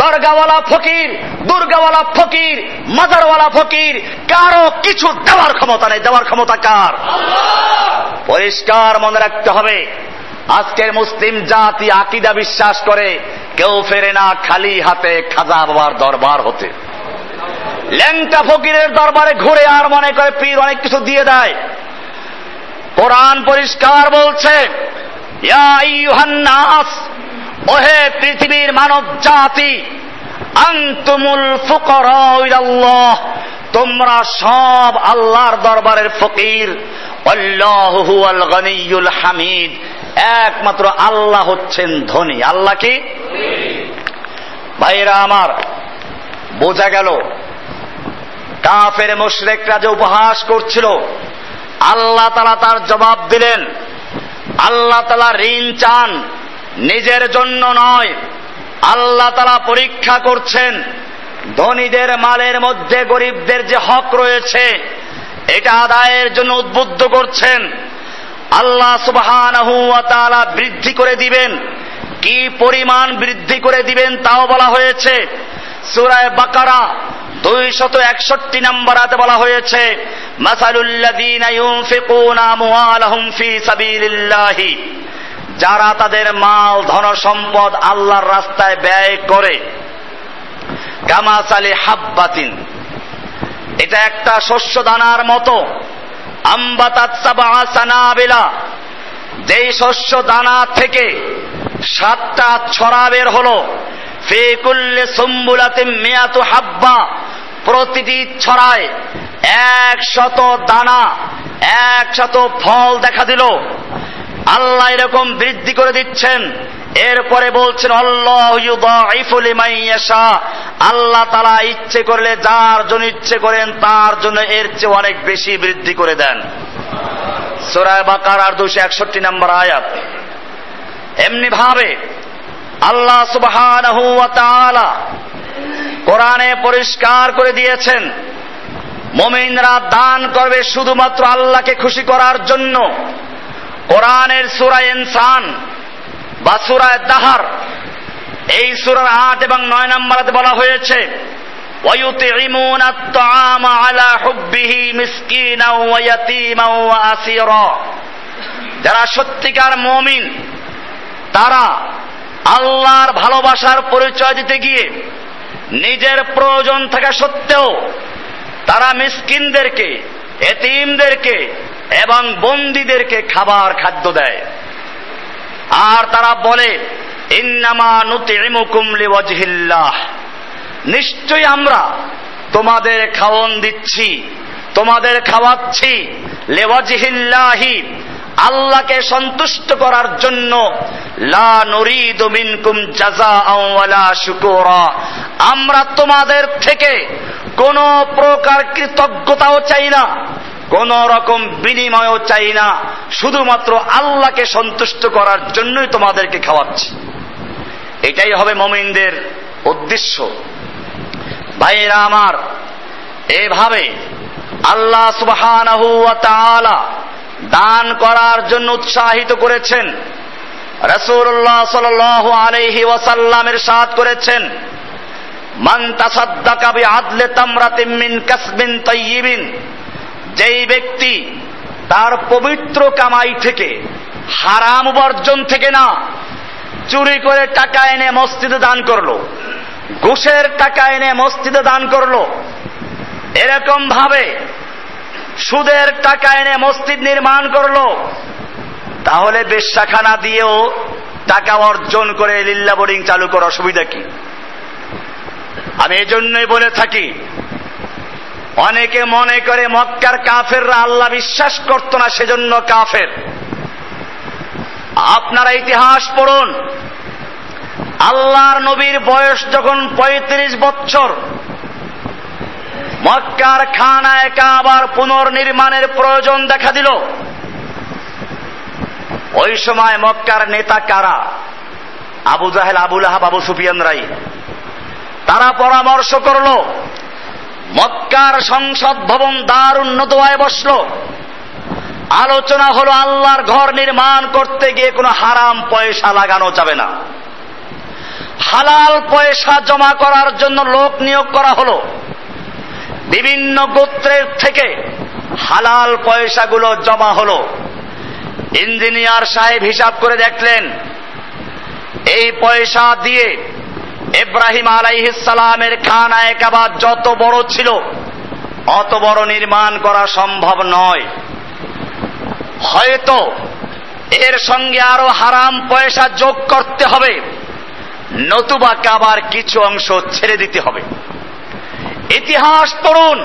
দরগাওয়ালা ফকির, দুর্গাওয়ালা ফকির, মাজারওয়ালা ফকির, কারো কিছু দেওয়ার ক্ষমতা নেই। দেওয়ার ক্ষমতা কার? পরিষ্কার মনে রাখতে হবে। আজকের মুসলিম জাতি আকীদা বিশ্বাস করে, কেউ ফেরে না খালি হাতে খাজা বাবার দরবার হতে। ল্যাংটা ফকিরের দরবারে ঘুরে আর মনে করে পীর অনেক কিছু দিয়ে দেয়। কোরআন পরিষ্কার বলছে, ইয়া আইয়ুহান নাস, ওহে পৃথিবীর মানব জাতি, আনতুমুল ফুকারা ইলাল্লাহ, তোমরা সব আল্লাহর দরবারের ফকির, আল্লাহু হুয়াল গানিয়্যুল হামিদ, একমাত্র আল্লাহ হচ্ছেন ধনী। আল্লাহ কি? ভাইরা আমার, বোঝা গেল কাফের মুশরিকরা যে উপহাস করছিল, আল্লাহ তাআলা তার জবাব দিলেন। আল্লাহ তাআলা ঋণ চান নিজের জন্য নয়, আল্লাহ তাআলা পরীক্ষা করছেন ধনীদের মালের মধ্যে গরিবদের যে হক রয়েছে এটা আদায়ের জন্য উদ্বুদ্ধ করছেন। আল্লাহ সুবহানাহু ওয়া তাআলা বৃদ্ধি করে দিবেন। কি পরিমাণ বৃদ্ধি করে দিবেন তাও বলা হয়েছে। সূরা বাকারা 261 নম্বর আয়াতে বলা হয়েছে, মাসালুল্লাযীনা ইউনফিকুনা আমওয়ালাহুম ফি সাবিলিল্লাহ, যারা তাদের মাল ধন সম্পদ আল্লাহর রাস্তায় ব্যয় করে, কামাসালি হাব্বাতিন, এটা একটা শস্য দানার মতো, আম্বাতাত সাবআ সানাবিলা, যেই শস্য দানা থেকে 7টা ছড়া বের হলো, ফি কুল্লি সুম্বুলাতিন মিয়াতু হাব্বা, প্রতিটি ছড়ায় 100 দানা, 100 ফল দেখা দিল। আল্লাহ এরকম বৃদ্ধি করে দিচ্ছেন। এরপরে বলছেন আল্লাহু ইউযায়িফু লিমান ইয়াশা, আল্লাহ তাআলা ইচ্ছে করলে যার জন্য ইচ্ছে করেন তার জন্য এর চেয়ে অনেক বেশি বৃদ্ধি করে দেন। সূরা বাকারার 261 নম্বর আয়াত। এমনি ভাবে আল্লাহ সুবহানাহু ওয়া তাআলা কোরআনে পরিষ্কার করে দিয়েছেন, মুমিনরা দান করবে শুধুমাত্র আল্লাহকে খুশি করার জন্য। কোরআনের সূরা ইনসান বা সূরা দাহর, এই সূরার 8 এবং 9 নম্বরে বলা হয়েছে, ওয়ায়ুতিমুনা আত-তাআমা আলা হুব্বিহি মিসকিনাও ওয়া ইয়াতীমাও ওয়া আসীরা, যারা সত্যিকার মুমিন তারা আল্লাহর ভালোবাসার পরিচয় দিতে গিয়ে নিজের প্রয়োজন থাকা সত্ত্বেও তারা মিসকিনদেরকে, এতিমদেরকে এবং বন্দীদেরকে খাবার খাদ্য দেয়। আর তারা বলে, ইন্নামা নুতিমুকুম লিওয়াজহিল্লাহ, নিশ্চয়ই আমরা তোমাদের খাওন দিচ্ছি, তোমাদের খাওয়াচ্ছি লিওয়াজহিল্লাহি, আল্লাহকে সন্তুষ্ট করার জন্য। লা নুরিদু মিনকুম জাযাআও ওয়ালা শুকুরা, আমরা তোমাদের থেকে কোন প্রকার কৃতজ্ঞতাও চাই না, কোন রকম বিনিময়ও চাই না, শুধুমাত্র আল্লাহকে সন্তুষ্ট করার জন্যই তোমাদেরকে খাওয়াচ্ছি। এটাই হবে মুমিনদের উদ্দেশ্য। ভাইরা আমার, এভাবে আল্লাহ সুবহানাহু ওয়া তাআলা দান করার জন্য উৎসাহিত করেছেন। রাসূলুল্লাহ সাল্লাল্লাহু আলাইহি ওয়াসাল্লাম ইরশাদ করেছেন, মান তাসাদদাকা বিআদলি তামরাতিন মিন কাসবিন তাইয়িবিন, যেই ব্যক্তি তার পবিত্র কামাই থেকে, হারাম উপার্জন থেকে না, চুরি করে টাকা এনে মসজিদে দান করলো, ঘুষের টাকা এনে মসজিদে দান করলো, এরকম ভাবে সুদের টাকা এনে মসজিদ নির্মাণ করলো, তাহলে বেশ্যাখানা দিয়েও টাকা অর্জন করে লিল্লা বোর্ডিং চালু করার সুবিধা কি? আমি এজন্যই বলে থাকি, অনেকে মনে করে মক্কার কাফেররা আল্লাহ বিশ্বাস করত না, সেজন্য কাফের। আপনারা ইতিহাস পড়ুন, আল্লাহর নবীর বয়স যখন 35 বছর, মক্কার খানায় কাবার পুনর্নির্মাণের প্রয়োজন দেখা দিল। ওই সময় মক্কার নেতা কারা? আবু জাহেল, আবু লাহাব, আবু সুফিয়ান রাই। তারা পরামর্শ করল, মক্কার সংসদ ভবন দারুন নদওয়ায় বসল, আলোচনা হলো আল্লাহর ঘর নির্মাণ করতে গিয়ে কোনো হারাম পয়সা লাগানো যাবে না, হালাল পয়সা জমা করার জন্য লোক নিয়োগ করা হলো, বিভিন্ন গোত্রের থেকে হালাল পয়সাগুলো জমা হলো। ইঞ্জিনিয়ার সাহেব হিসাব করে দেখলেন, এই পয়সা দিয়ে ইব্রাহিম আলাইহিস সালামের খানায়ে কাবা যত বড় ছিল অত বড় নির্মাণ করা সম্ভব নয়, হয়তো এর সঙ্গে আরো হারাম পয়সা যোগ করতে হবে, নতুবা কাবার কিছু অংশ ছেড়ে দিতে হবে। ইতিহাস পড়ুন,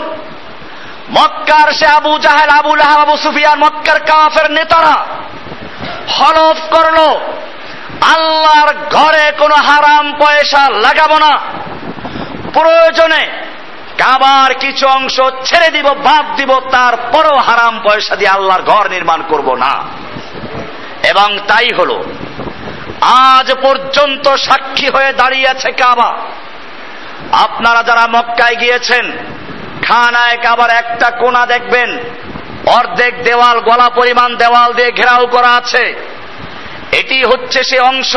মক্কার সে আবু জাহেল, আবু লাহাব, আবু সুফিয়ান, মক্কার কাফের নেতারা হলফ করলো আল্লাহর ঘরে কোনো হারাম পয়সা লাগাবো না, প্রয়োজনে কাবার কিছু অংশ ছেড়ে দিব, বাদ দিব, তারপরেও হারাম পয়সা দিয়ে আল্লাহর ঘর নির্মাণ করব না। এবং তাই হলো। আজ পর্যন্ত সাক্ষী হয়ে দাঁড়িয়ে আছে কাবা। আপনারা যারা মক্কায় গিয়েছেন, খানায় কাবার একটা কোণা দেখবেন, অর্ধেক দেওয়াল, গলা পরিমাণ দেওয়াল দিয়ে ঘেরাও করা আছে। এটি হচ্ছে সে অংশ,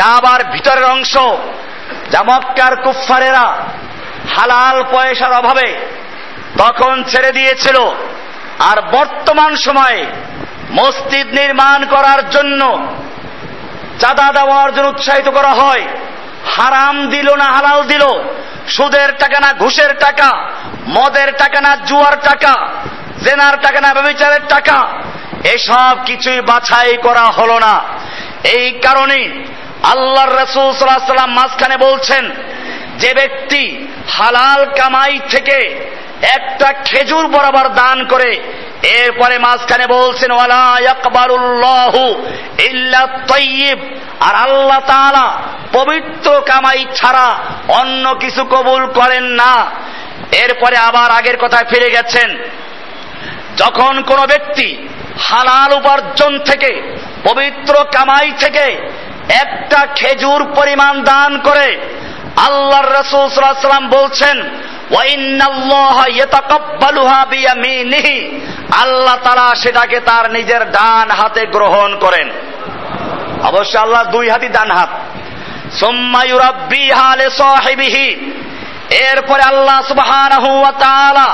কাবার ভিতরের অংশ, যা মক্কার কুফফারেরা হালাল পয়সার অভাবে তখন ছেড়ে দিয়েছিল। আর বর্তমান সময়ে মসজিদ নির্মাণ করার জন্য চাঁদা দেওয়ার জন্য উৎসাহিত করা হয়। হারাম দিল না হালাল দিল, সুদের টাকা না ঘুষের টাকা, মদের টাকা না জুয়ার টাকা, জেনার টাকা না ব্যভিচারের টাকা, এসব কিছুই বাছাই করা হলো না। এই কারণে আল্লাহর রাসূল সাল্লাল্লাহু আলাইহি ওয়াসাল্লাম মাঝখানে বলছেন, যে ব্যক্তি হালাল কামাই থেকে একটা খেজুর বরাবর দান করে, এরপরে মাঝখানে বলছেন ওয়ালা ইয়াকবালুল্লাহু ইল্লা তাইয়্যিব, আর আল্লাহ তাআলা পবিত্র কামাই ছাড়া অন্য কিছু কবুল করেন না। এরপরে আবার আগের কথায় ফিরে গেছেন, যখন কোনো ব্যক্তি হালাল উপার্জন থেকে, পবিত্র কামাই থেকে একটা খেজুর পরিমাণ দান করে, আল্লাহর রাসূল সাল্লাল্লাহু আলাইহি ওয়াসাল্লাম বলছেন ওয়াইন্নাল্লাহা ইয়াতাকাব্বালুহা বিয়ামিনিহি, আল্লাহ তাআলা সেটাকে তার নিজের ডান হাতে গ্রহণ করেন। অবশ্য আল্লাহ দুই হাতই ডান হাত। সুম্মা ইউরাব্বিহা লিসাহিবিহি, এরপরে আল্লাহ সুবহানাহু ওয়া তাআলা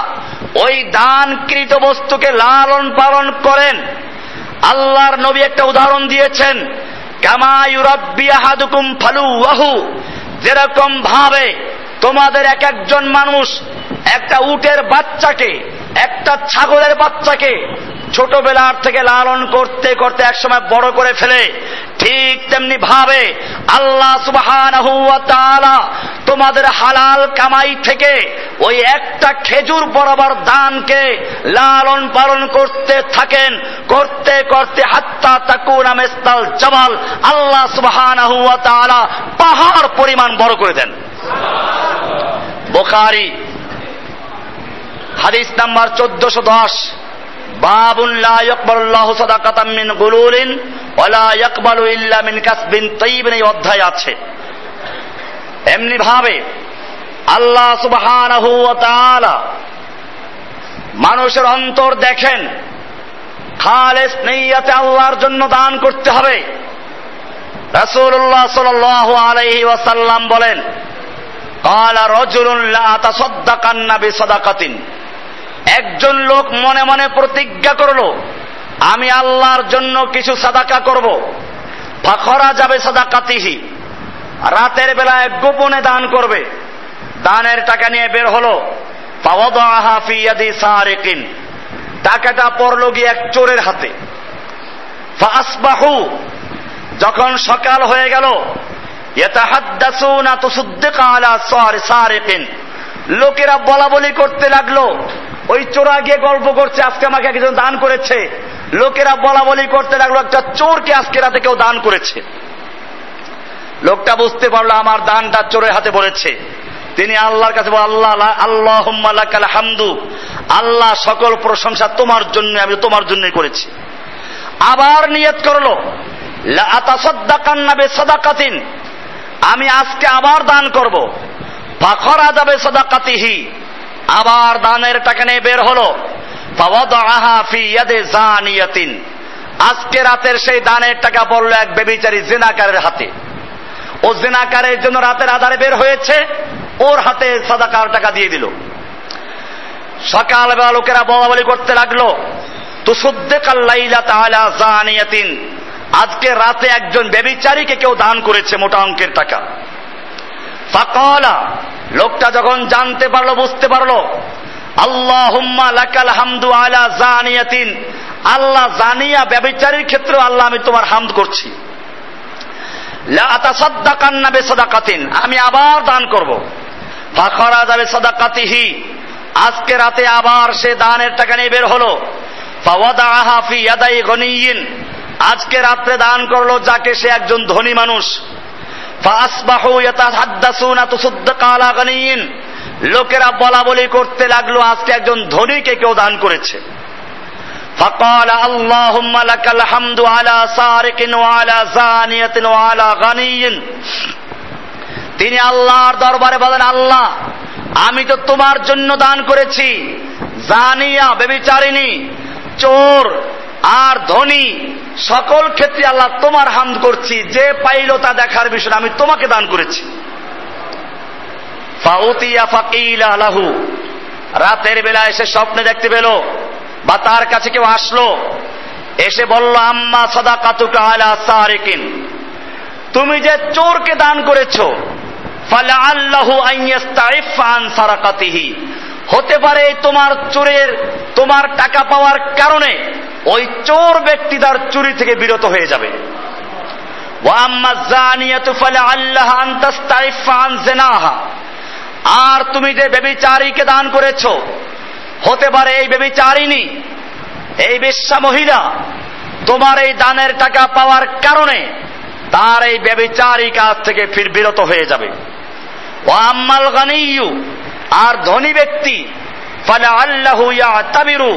ওই দানকৃত বস্তুকে লালন পালন করেন। আল্লাহর নবী একটা উদাহরণ দিয়েছেন, কামা ইউরাব্বি আহাদুকুম ফালুহু, যেরকম ভাবে তোমাদের এক একজন মানুষ একটা উটের বাচ্চাকে একটা ছাগলের বাচ্চাকে ছোটবেলার থেকে লালন করতে করতে একসময় বড় করে ফেলে, ঠিক তেমনি ভাবে আল্লাহ সুবহানাহু ওয়া তাআলা তোমাদের হালাল কামাই থেকে ওই একটা খেজুর বরাবর দানকে লালন পালন করতে থাকেন, করতে করতে হাত্তা তাকুনা মিসকাল জাবাল, আল্লাহ সুবহানাহু ওয়া তাআলা পাহাড় পরিমাণ বড় করে দেন। বুখারী হাদিস নাম্বার 1410, বাবুল লা ইয়াকবালুল্লাহু সাদাকাতাম মিন গুলুলিন ওয়া লা ইয়াকবালু ইল্লা মিন কাসবিন তাইয়িবিন। এই অধ্যায় আছে। এমনি ভাবে আল্লাহ সুবহানাহু ওয়া তাআলা মানুষের অন্তর দেখেন, খালেস নিয়তে আল্লাহর জন্য দান করতে হবে। রাসূলুল্লাহ সাল্লাল্লাহু আলাইহি ওয়াসাল্লাম বলেন, ক্বালা রাজুলুন লা তাসাদদাকান্না বিসাদাকাতিন, একজন লোক মনে মনে প্রতিজ্ঞা করলো আমি আল্লাহর জন্য কিছু সাদাকা করব। ফাখরা যাবে সাদাকাতিহি, রাতের বেলায় গোপনে দান করবে। দানের টাকা নিয়ে বের হলো, ফাওয়াদাহা ফি ইয়াদি সারিকিন, টাকাটা পড়লো গিয়ে এক চোরের হাতে। ফাসবাহু, যখন সকাল হয়ে গেল, ইয়াতাহাদ্দাসুনা তুসদ্দিকা আলা সারিকিন, লোকেরা বলাবলি করতে লাগলো ওই চোরা গিয়ে গল্প করছে আজকে আমাকে একজন দান করেছে। লোকেরা বলাবলি করতে লাগলো একটা চোরকে আজকে রাতে কেউ দান করেছে। লোকটা বুঝতে পারলো আমার দানটা চোরের হাতে পড়েছে। তিনি আল্লাহর কাছে বলল, আল্লাহ আল্লাহুম্মা লাকাল হামদু, আল্লাহ সকল প্রশংসা তোমার জন্য, আমি তোমার জন্যই করেছি। আবার নিয়ত করলো লা আতাসাদদাকান্না বিসাদাকাতিন, আমি আজকে আবার দান করব। ফাখরা যাবে সাদাকাতিহি, আবার দানের টাকা নিয়ে বের হলো। ফাওয়াদাহা ফি ইয়াদি জানিয়াতিন, আজকে রাতের সেই দানের টাকা পড়লো এক বেবিচারী জিনাকারের হাতে। ও জিনাকারের জন্য রাতের আধারে বের হয়েছে, ওর হাতে সাদাকার টাকা দিয়ে দিল। সকালবেলা লোকেরা বলাবলি করতে লাগলো তুসদ্দিকাল লাইলা তাআলা জানিয়াতিন, আজকে রাতে একজন বেবিচারীকে কেউ দান করেছে মোটা অঙ্কের টাকা। ফাকালা, লোকটা যখন জানতে পারলো, বুঝতে পারলো, আল্লাহুম্মা লাকাল হামদু আলা জানিয়াতিন, আল্লাহ জানিয়া ব্যভিচারীর ক্ষেত্রে আল্লাহ আমি তোমার হামদ করছি। লা আতাসাদদাকান্না বিসাদাকাতিন, আমি আবার দান করব। ফাখারা যাবে সাদাকাতিহি, আজকে রাতে আবার সে দানের টাকা নিয়ে বের হলো। ফাওয়াদাহা ফি ইয়াদাই গনিয়িন, আজকে রাতে দান করলো যাকে সে একজন ধনী মানুষ। ফাসবাহু ইয়াতাহাদ্দাসুনা তুসদ্দাকা আলা গনিয়িন, লোকেরা বলাবলি করতে লাগলো আজকে একজন ধনীকে কেউ দান করেছে। ফাকালা আল্লাহুম্মা লাকাল হামদু আলা সারিকিন ওয়া আলা জানিয়াতিন ওয়া আলা গনিয়িন, তিনি আল্লাহর দরবারে বলেন, আল্লাহ আমি তো তোমার জন্য দান করেছি, জানিয়া বেবিচারিণী, চোর আর ধনী সকল ক্ষেত্রে আল্লাহ তোমার হামদ করছি, যে পাইল তা দেখার বিষয়, আমি তোমাকে দান করেছি। ফাউতিয়া ফাকিলা লাহু, রাতের বেলা এসে স্বপ্নে দেখতে পেল বা তার কাছে কেউ আসলো, এসে বলল, আম্মা সাদাকাতুকা আলা সারিকিন, তুমি যে চোরকে দান করেছো, ফালাআল্লাহু আইয়াস্তাইফা আন সারাকাতিহি, হতে পারে তোমার চোরের, তোমার টাকা পাওয়ার কারণে ওই চোর ব্যক্তি তার চুরি থেকে বিরত হয়ে যাবে। ওয়া আম্মা যানিয়াতু ফালাআল্লাহা আন তাসতাইফা আন জিনাহা, আর তুমি যে বেবিচারীকে দান করেছো, হতে পারে এই বেবিচারিণী, এই বেশ্যা মহিলা তোমার এই দানের টাকা পাওয়ার কারণে তার এই বেবিচারী কাজ থেকে ফির বিরত হয়ে যাবে। ওয়া আম্মাল গানিয়্যু, আর ধনী ব্যক্তি, ফালাআল্লাহু ইয়াতাবিরু,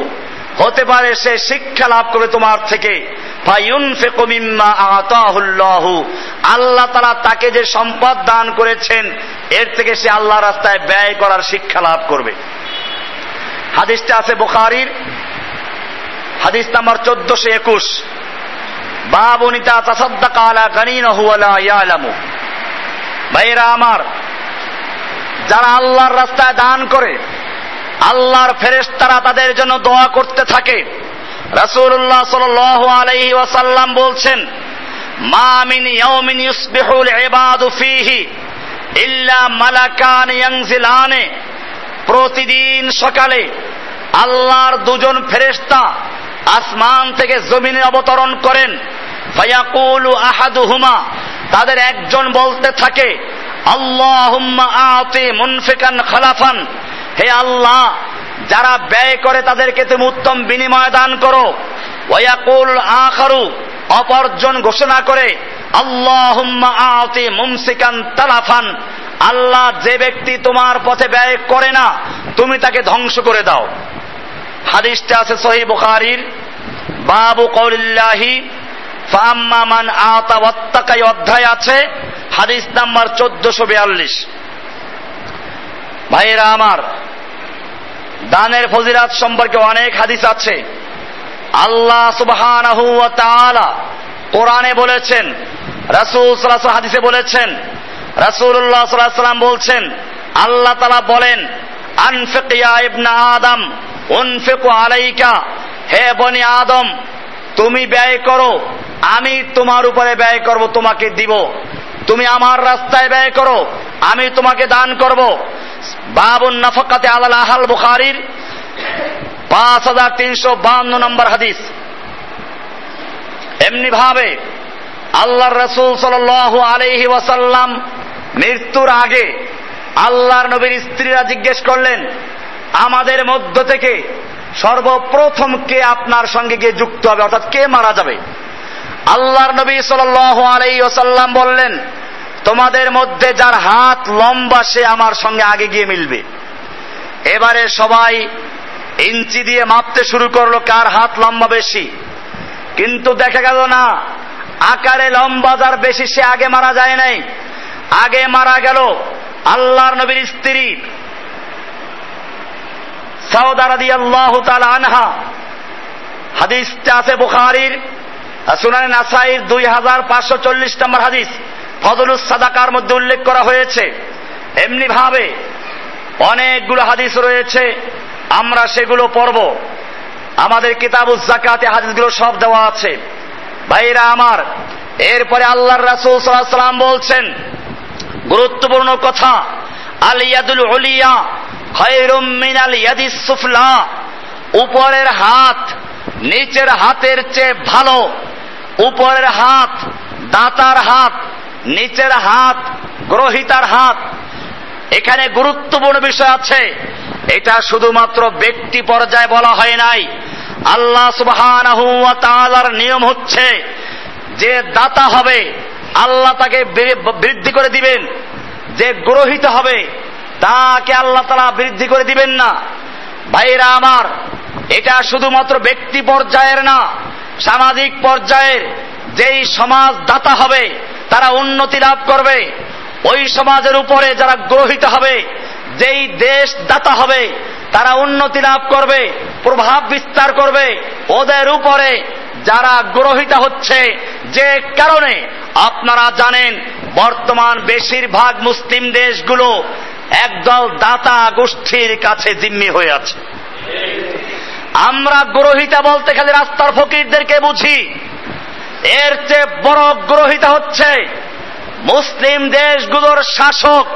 হতে পারে সে শিক্ষা লাভ করবে তোমার থেকে। ফায়ুনফিকু মিম্মা আতাহুল্লাহু, আল্লাহ তাআলা তাকে যে সম্পদ দান করেছেন এর থেকে সে আল্লাহর রাস্তায় ব্যয় করার শিক্ষা লাভ করবে। হাদিসটা আছে বুখারীর হাদিস নাম্বার 1421, বাবু নিতা তাসাদদাকা আলা গানিনহু ওয়া লা ইয়ালামু। ভাইরা আমার, যারা আল্লাহর রাস্তায় দান করে, আল্লাহর ফেরেশতারা তাদের জন্য দোয়া করতে থাকে। রাসূলুল্লাহ সাল্লাল্লাহু আলাইহি ওয়াসাল্লাম বলছেন, মা মিন ইয়াউমিন ইসবিহুল ইবাদু ফীহি ইল্লা মালাকান ইয়ানজিলানে, প্রতিদিন সকালে আল্লাহর দুজন ফেরেশতা আসমান থেকে জমিনে অবতরণ করেন। ফায়াকুলু আহাদুহুমা, তাদের একজন বলতে থাকে, আল্লাহুম্মা আতি মুনফিকান খালাফান, হে আল্লাহ যারা ব্যয় করে তাদেরকে তুমি উত্তম বিনিময় দান করো। ওয়ায়াকুল আখারু, অপরজন ঘোষণা করে, আল্লাহুম্মা আতি মুমসিকান তালাফান, আল্লাহ যে ব্যক্তি তোমার পথে ব্যয় করে না তুমি তাকে ধ্বংস করে দাও। হাদিসটা আছে সহিহ বুখারীর বাবু কওলিল্লাহি ফাআম্মা মান আতা ওয়াত্তাকা অধ্যায় আছে, হাদিস নাম্বার 1442। ভাইরা আমার, দানের ফজিলাত সম্পর্কে অনেক হাদিস আছে। আল্লাহ সুবহানাহু ওয়া তাআলা কোরআনে বলেছেন, রাসূল সাল্লাল্লাহু আলাইহি ওয়াসাল্লাম হাদিসে বলেছেন, রাসূলুল্লাহ সাল্লাল্লাহু আলাইহি ওয়াসাল্লাম বলছেন, আল্লাহ তাআলা বলেন, আনফিক ইয়া ইবনা আদম উনফিকু আলাইকা, হে বনি আদম তুমি ব্যয় করো, আমি তোমার উপরে ব্যয় করব, তোমাকে দিব। তুমি আমার রাস্তায় ব্যয় করো, আমি তোমাকে দান করব। বাবুন নাফাকাতে আলাল আহাল বুখারীর 5352 নম্বর হাদিস। এমনি ভাবে আল্লাহর রাসূল সাল্লাল্লাহু আলাইহি ওয়াসাল্লাম মৃত্যুর আগে আল্লাহর নবীর স্ত্রীরা জিজ্ঞেস করলেন, আমাদের মধ্য থেকে সর্বপ্রথম কে আপনার সঙ্গে গিয়ে যুক্ত হবে, অর্থাৎ কে মারা যাবে। আল্লাহর নবী সাল্লাল্লাহু আলাইহি ওয়াসাল্লাম বললেন, তোমাদের মধ্যে যার হাত লম্বা সে আমার সঙ্গে আগে গিয়ে মিলবে। এবারে সবাই ইঞ্চি দিয়ে মাপতে শুরু করলো কার হাত লম্বা বেশি, কিন্তু দেখা গেল না, আকারে লম্বা যার বেশি সে আগে মারা যায় নাই, আগে মারা গেল আল্লাহর নবীর স্ত্রী সাওদা রাদিয়াল্লাহু তাআলা আনহা। হাদিসটা আছে বুখারীর সুনানে নাসাইর 2540 নম্বর হাদিস, ফজলুস সাদাকার মধ্যে উল্লেখ করা হয়েছে। এমনি ভাবে অনেকগুলো হাদিস রয়েছে, আমরা সেগুলো পড়ব। আমাদের কিতাবুজ যাকাতে হাদিসগুলো সব দেওয়া আছে। ভাইরা আমার, এরপরে আল্লাহর রাসূল সাল্লাল্লাহু আলাইহি ওয়াসাল্লাম বলছেন গুরুত্বপূর্ণ কথা, আল ইয়াদুল উলিয়া খায়রুম মিনাল ইয়াদিস সুফলা, উপরের হাত নিচের হাতের চেয়ে ভালো। উপরের হাত দাতার হাত, নিচের হাত গ্রহিতার হাত। এখানে গুরুত্বপূর্ণ বিষয় আছে, এটা শুধুমাত্র ব্যক্তি পর্যায়ে বলা হয় নাই। আল্লাহ সুবহানাহু ওয়া তাআলার নিয়ম হচ্ছে যে দাতা হবে আল্লাহ তাকে বৃদ্ধি করে দিবেন, যে গ্রহিত হবে তাকে আল্লাহ তাআলা বৃদ্ধি করে দিবেন না। ভাইরা আমার, এটা শুধুমাত্র ব্যক্তি পর্যায়ের না, সামাজিক পর্যায়ের। যেই সমাজ দাতা হবে তারা উন্নতি লাভ করবে, ওই সমাজের উপরে যারা গ্রহিত হবে, যেই দেশ দাতা হবে তারা উন্নতি লাভ করবে, প্রভাব বিস্তার করবে। ওদের উপরে যারা গ্রহিতা হচ্ছে, যে কারণে আপনারা জানেন বর্তমান বেশিরভাগ মুসলিম দেশগুলো একদল দাতা গোষ্ঠীর কাছে জিম্মি হয়ে আছে। আমরা গ্রহিতা বলতে খালি রাস্তার ফকিরদেরকে বুঝি, এর চেয়ে বড় গ্রহিতা হচ্ছে মুসলিম দেশগুলোর শাসক,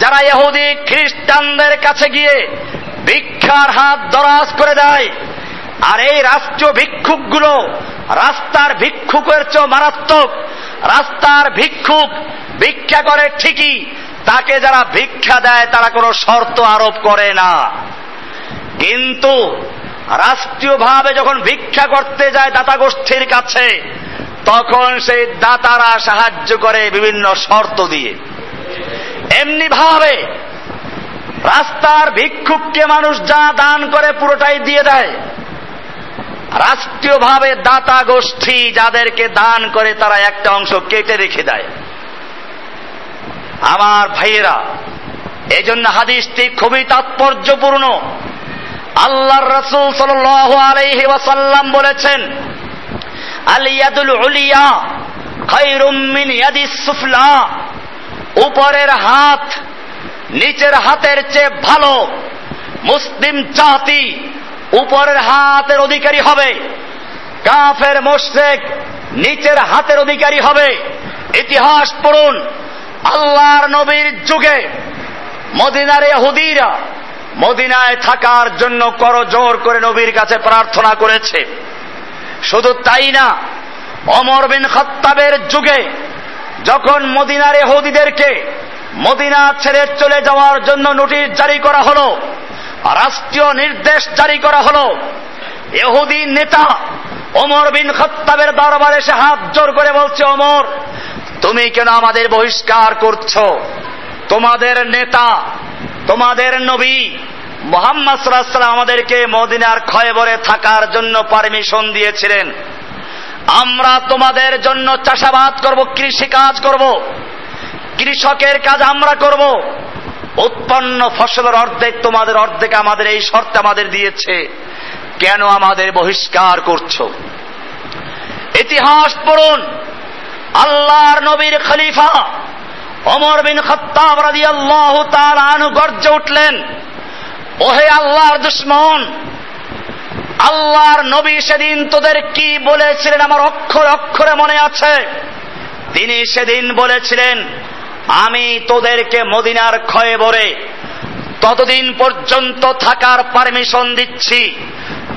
যারা ইহুদি খ্রিস্টানদের কাছে গিয়ে ভিক্ষার হাত দরাজ করে দেয়। আর এই রাষ্ট্রীয় ভিক্ষুকগুলো রাস্তার ভিক্ষুকের চেয়ে মারাত্মক। রাস্তার ভিক্ষুক ভিক্ষা করে ঠিকই, তাকে যারা ভিক্ষা দেয় তারা কোনো শর্ত আরোপ করে না, কিন্তু রাষ্ট্রীয়ভাবে যখন ভিক্ষা করতে যায় দাতা গোষ্ঠীর কাছে, তখন সেই দাতারা সাহায্য করে বিভিন্ন শর্ত দিয়ে। এমনি ভাবে রাস্তার ভিক্ষুককে মানুষ যা দান করে পুরোটাই দিয়ে দেয়। রাষ্ট্রীয়ভাবে দাতা গোষ্ঠী যাদেরকে দান করে তারা একটা অংশ কেটে রেখে দেয়। আমার ভাইয়েরা, এজন্য হাদিসটি খুবই তাৎপর্যপূর্ণ। আল্লাহর রাসূল সাল্লাল্লাহু আলাইহি ওয়াসাল্লাম বলেছেন, আল ইয়াদুল উলিয়া খায়রুম মিন ইয়াদিস সুফলা, উপরের হাত নিচের হাতের চেয়ে ভালো। মুসলিম জাতি উপরের হাতের অধিকারী হবে, কাফের মুশরিক নিচের হাতের অধিকারী হবে। ইতিহাস পড়ুন, আল্লাহর নবীর যুগে মদিনার ইহুদিরা মদিনায় থাকার জন্য করজোর করে নবীর কাছে প্রার্থনা করেছে। শুধু তাই না, ওমর বিন খাত্তাবের যুগে যখন মদিনার ইহুদিদেরকে মদিনা ছেড়ে চলে যাওয়ার জন্য নোটিশ জারি করা হলো, রাষ্ট্রীয় নির্দেশ জারি করা হলো, ইহুদি নেতা ওমর বিন খাত্তাবের দরবারে এসে হাত জোর করে বলছে, ওমর তুমি কেন আমাদের বহিষ্কার করছো? তোমাদের নেতা, তোমাদের নবী মুহাম্মদ সাল্লাল্লাহু আলাইহি ওয়াসাল্লাম আমাদেরকে মদিনার খয়বরে থাকার জন্য পারমিশন দিয়েছিলেন। আমরা তোমাদের জন্য চাষাবাদ করব, কৃষিকাজ করব, কৃষকের কাজ আমরা করব, উৎপন্ন ফসলের অর্ধেক তোমাদের, অর্ধেক আমাদের, এই শর্ত আমাদের দিয়েছে, কেন আমাদের বহিষ্কার করছো? ইতিহাস পড়ুন, আল্লাহর নবীর খলিফা ওমর বিন খাত্তাব রাদিয়াল্লাহু তাআলা আনহু গর্জে উঠলেন, ওহে আল্লাহর দুশমন, আল্লাহর নবী সেদিন তোদের কি বলেছিলেন আমার অক্ষরে অক্ষরে মনে আছে। তিনি সেদিন বলেছিলেন, আমি তোদেরকে মদিনার খয়বরে ততদিন পর্যন্ত থাকার পারমিশন দিচ্ছি